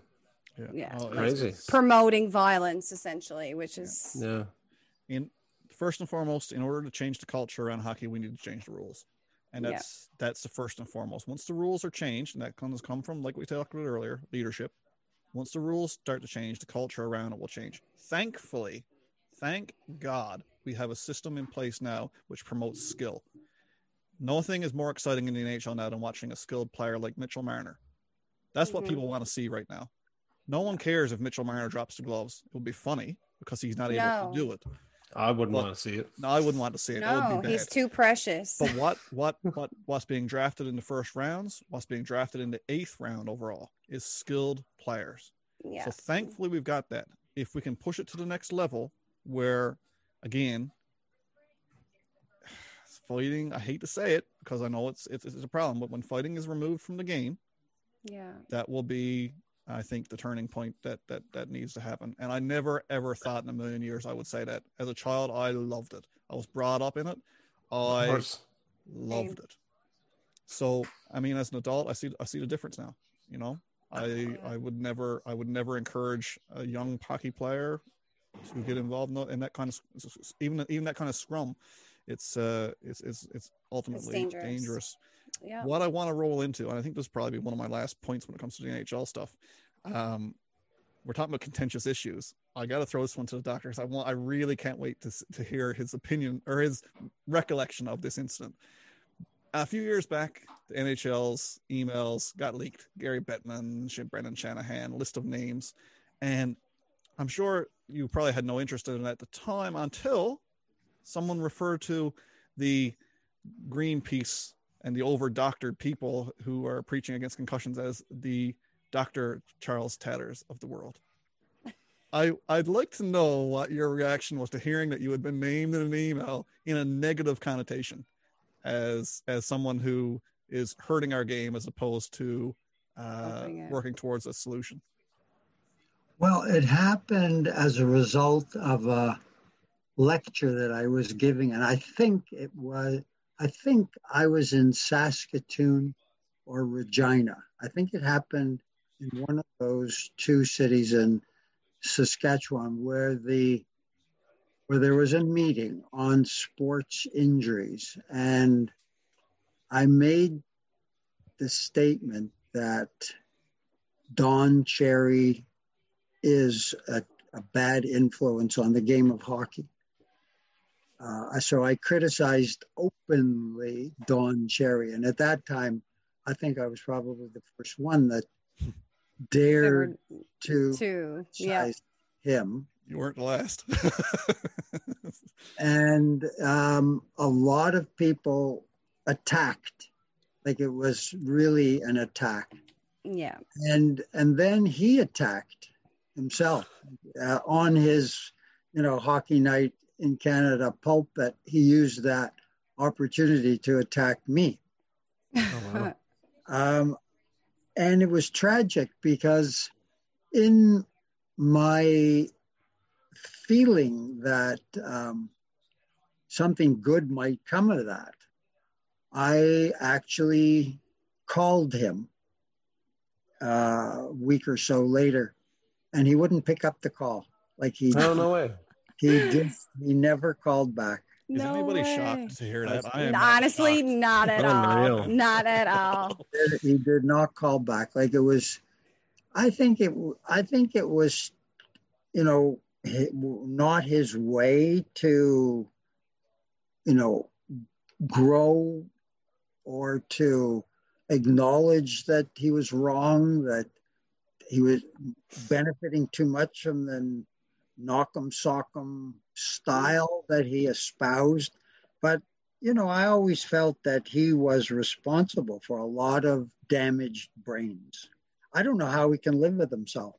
Oh, crazy. Promoting violence, essentially, which is... Yeah. First and foremost, in order to change the culture around hockey, we need to change the rules. And that's the first and foremost. Once the rules are changed, and that comes from, like we talked about earlier, leadership. Once the rules start to change, the culture around it will change. Thankfully, thank God, we have a system in place now which promotes skill. Nothing is more exciting in the NHL now than watching a skilled player like Mitchell Marner. That's what people want to see right now. No one cares if Mitchell Marner drops the gloves. It would be funny because he's not able to do it. I wouldn't want to see it. No, I wouldn't want to see it. No, he's too precious. But what's being drafted in the first rounds, what's being drafted in the 8th round overall is skilled players. Yeah. So thankfully we've got that. If we can push it to the next level where, again, fighting, I hate to say it because I know it's a problem, but when fighting is removed from the game, that will be, I think, the turning point that needs to happen. And I never, ever thought in a million years I would say that. As a child, I loved it. I was brought up in it. I loved it. So, I mean, as an adult, I see the difference now. You know, I would never encourage a young hockey player to get involved in that kind of, even that kind of scrum. It's ultimately dangerous. Yeah. What I want to roll into, and I think this will probably be one of my last points when it comes to the NHL stuff. We're talking about contentious issues. I got to throw this one to the doctor because I really can't wait to hear his opinion or his recollection of this incident. A few years back, the NHL's emails got leaked. Gary Bettman, Brendan Shanahan, list of names. And I'm sure you probably had no interest in it at the time until someone referred to the Greenpeace and the over-doctored people who are preaching against concussions as the Dr. Charles Tators of the world. I'd like to know what your reaction was to hearing that you had been named in an email in a negative connotation as someone who is hurting our game as opposed to working towards a solution. Well, it happened as a result of a lecture that I was giving, and I think I was in Saskatoon or Regina. I think it happened in one of those two cities in Saskatchewan where there was a meeting on sports injuries, and I made the statement that Don Cherry is a bad influence on the game of hockey. So I criticized openly Don Cherry. And at that time, I think I was probably the first one that dared to criticize him. You weren't the last. And a lot of people attacked. Like, it was really an attack. Yeah. And then he attacked himself on his, Hockey Night in Canada pulpit. He used that opportunity to attack me. Oh, wow. And it was tragic because in my feeling that something good might come of that, I actually called him a week or so later, and he wouldn't pick up the call. Like he, oh, no way. He never called back. Is anybody shocked to hear that? Honestly, not at all. Not at all. He did not call back. Like it was, I think it was, you know, not his way to, you know, grow or to acknowledge that he was wrong, that he was benefiting too much from the knock 'em, sock 'em style that he espoused. But, you know, I always felt that he was responsible for a lot of damaged brains. I don't know how he can live with himself.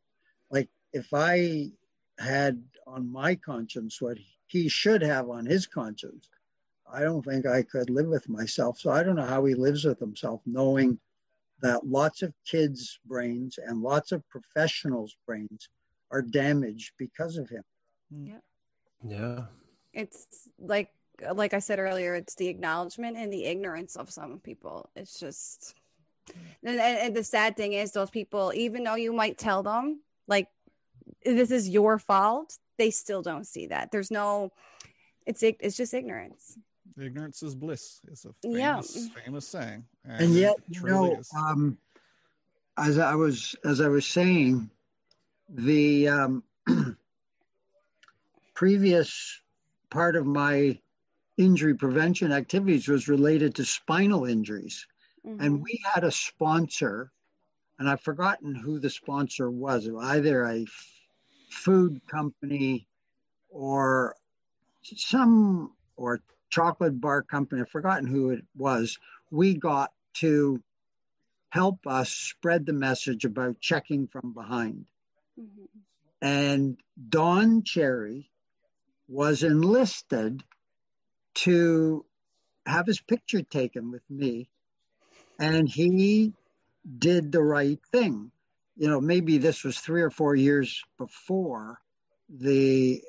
Like if I had on my conscience what he should have on his conscience, I don't think I could live with myself. So I don't know how he lives with himself, knowing that lots of kids' brains and lots of professionals' brains are damaged because of him. Yeah. Yeah. It's like I said earlier, it's the acknowledgement and the ignorance of some people. It's just, and the sad thing is those people, even though you might tell them like, this is your fault, they still don't see that. There's no, it's just ignorance. Ignorance is bliss. It's a famous saying. And yet, you know, as I was saying, the previous part of my injury prevention activities was related to spinal injuries. Mm-hmm. And we had a sponsor, and I've forgotten who the sponsor was, either a food company or chocolate bar company. I've forgotten who it was. We got to help us spread the message about checking from behind. Mm-hmm. And Don Cherry was enlisted to have his picture taken with me, and he did the right thing. You know, maybe this was 3 or 4 years before the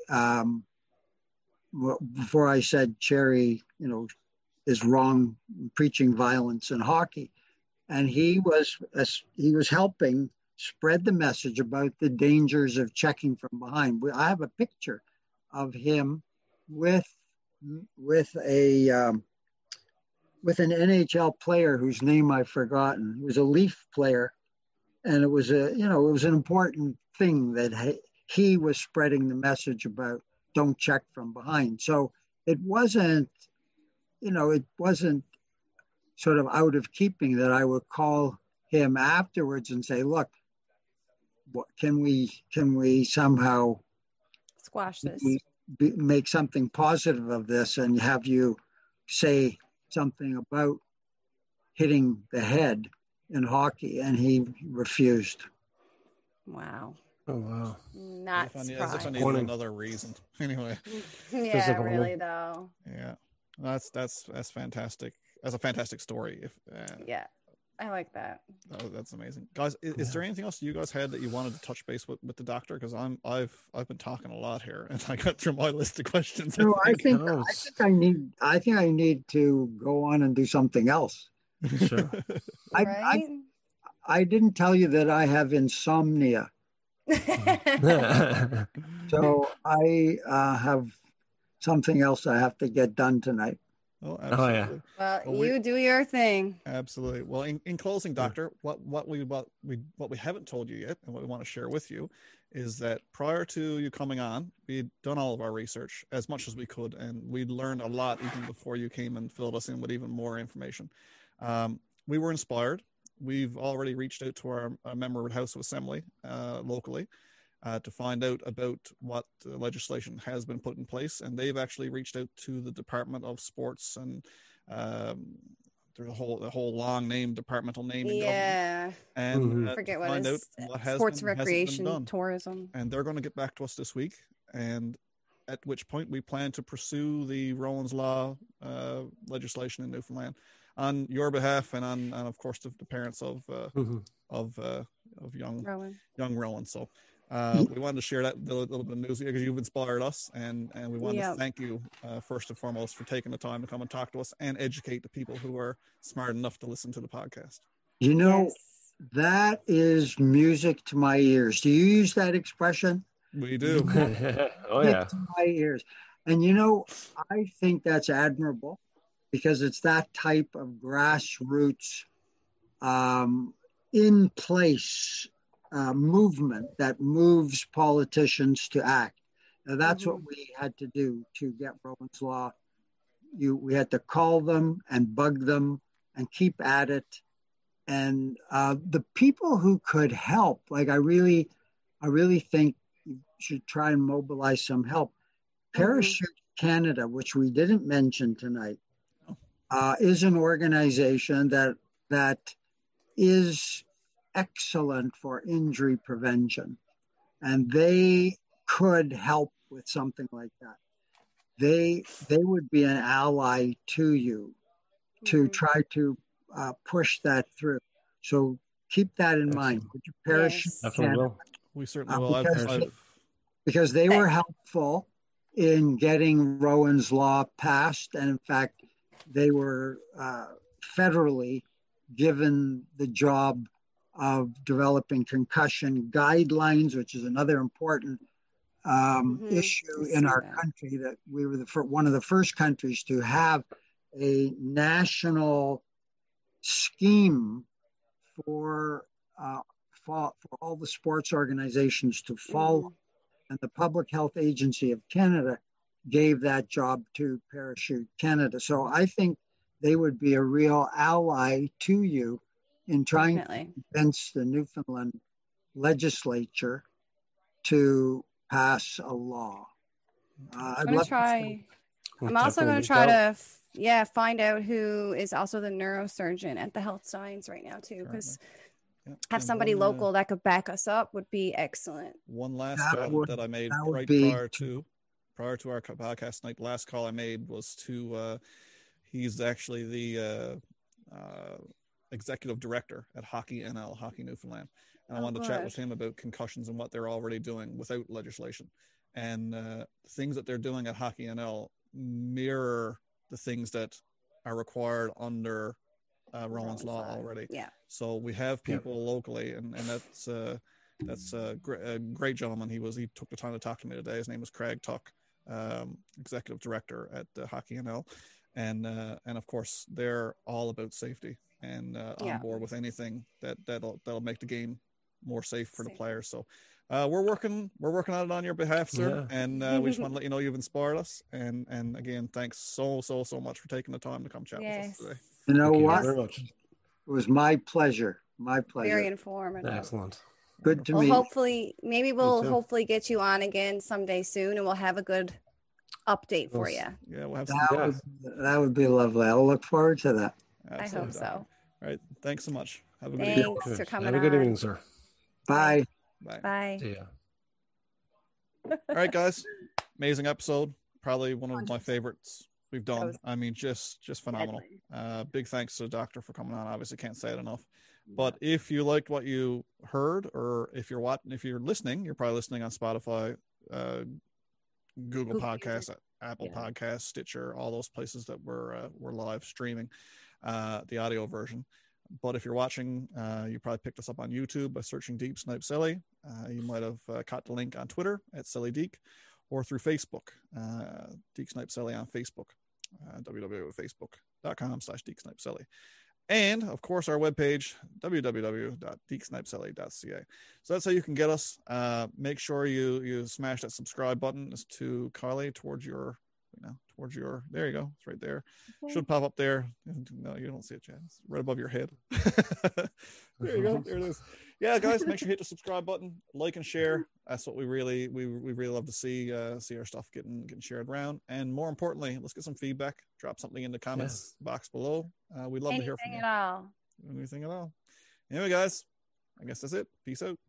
before I said Cherry, you know, is wrong, preaching violence in hockey, and he was helping spread the message about the dangers of checking from behind. I have a picture of him with an NHL player whose name I've forgotten. He was a Leaf player, and it was an important thing that he was spreading the message about don't check from behind. So it wasn't sort of out of keeping that I would call him afterwards and say, look, can we somehow squash this, make something positive of this, and have you say something about hitting the head in hockey? And he refused. Wow. Oh wow. Not surprised. Another reason. Anyway. Yeah, really though. Yeah. That's fantastic. That's a fantastic story. Yeah. I like that. Oh, that's amazing. Guys, is there anything else you guys had that you wanted to touch base with the doctor? Because I've been talking a lot here, and I got through my list of questions. No, I think I need to go on and do something else. Sure. I didn't tell you that I have insomnia. So I have something else I have to get done tonight. Oh, absolutely. Oh, yeah. Well, you do your thing. Absolutely. Well, in closing, Doctor, what we haven't told you yet, and what we want to share with you, is that prior to you coming on, we'd done all of our research as much as we could, and we'd learned a lot even before you came and filled us in with even more information. We were inspired. We've already reached out to our member of House of Assembly locally to find out about what legislation has been put in place. And they've actually reached out to the Department of Sports and there's a whole long name, departmental name. Yeah. And forget what find is out what has sports been, recreation, been tourism. And they're going to get back to us this week. And at which point we plan to pursue the Rowan's Law legislation in Newfoundland on your behalf and on of course, the parents of young Rowan. We wanted to share that little bit of news here because you've inspired us, and we wanted to thank you first and foremost for taking the time to come and talk to us and educate the people who are smart enough to listen to the podcast. You know, that is music to my ears. Do you use that expression? We do. Oh, yeah. To my ears. And, you know, I think that's admirable because it's that type of grassroots in place movement that moves politicians to act. Now, that's what we had to do to get Rowan's Law. We had to call them and bug them and keep at it. And the people who could help, like I really think you should try and mobilize some help. Parachute Canada, which we didn't mention tonight, is an organization that is excellent for injury prevention. And they could help with something like that. They would be an ally to you to try to push that through. So keep that in mind. Would you Parachute Canada? Will. We certainly will. Because they were helpful in getting Rowan's Law passed. And in fact, they were federally given the job of developing concussion guidelines, which is another important issue in our country, that we were one of the first countries to have a national scheme for all the sports organizations to follow. And the Public Health Agency of Canada gave that job to Parachute Canada. So I think they would be a real ally to you in trying to convince the Newfoundland legislature to pass a law. I'm also going to try to find out who is also the neurosurgeon at the health science right now too, because have somebody local that could back us up would be excellent. One last comment that I made prior to our podcast night, last call I made was to he's actually the executive director at Hockey NL, Hockey Newfoundland, and I wanted to chat with him about concussions and what they're already doing without legislation, and things that they're doing at Hockey NL mirror the things that are required under Rowan's Law already. Yeah. So we have people locally, and that's a great gentleman. He took the time to talk to me today. His name was Craig Tuck, executive director at Hockey NL, and of course they're all about safety and on board with anything that'll make the game more safe for the players. So we're working on it on your behalf, sir. Yeah. And we just want to let you know you've inspired us. And again, thanks so much for taking the time to come chat with us today. You know what? Very much. It was my pleasure. Very informative. Excellent. Good to meet you. Hopefully get you on again someday soon, and we'll have a good update for you. Yeah, we'll have that would be lovely. I'll look forward to that. Absolutely. I hope so. All right. Thanks so much. Have a good evening. Thanks for coming on. Have a good evening, sir. Bye. Bye. See ya. All right, guys. Amazing episode. Probably one of my favorites we've done. Just phenomenal. Big thanks to the doctor for coming on. Obviously can't say it enough. But if you liked what you heard, or if you're listening, you're probably listening on Spotify, Google Podcasts, Apple Podcasts, Stitcher, all those places that we're live streaming the audio version. But if you're watching, you probably picked us up on YouTube by searching Deke Snipe Celly. You might have caught the link on Twitter at Celly Deke, or through Facebook, Deke Snipe Celly on Facebook, www.facebook.com/DekeSnipeCelly. And, of course, our webpage, www.DekeSnipeCelly.ca. So that's how you can get us. Make sure you smash that subscribe button. It's to Carly towards your, there you go. It's right there. Okay. Should pop up there. No, you don't see it, Chad. It's right above your head. There you go. There it is. Yeah, guys, make sure you hit the subscribe button, like and share. That's what we really love to see our stuff getting shared around. And more importantly, let's get some feedback. Drop something in the comments box below. We'd love to hear from you. Anything at all. Anyway, guys, I guess that's it. Peace out.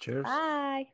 Cheers. Bye.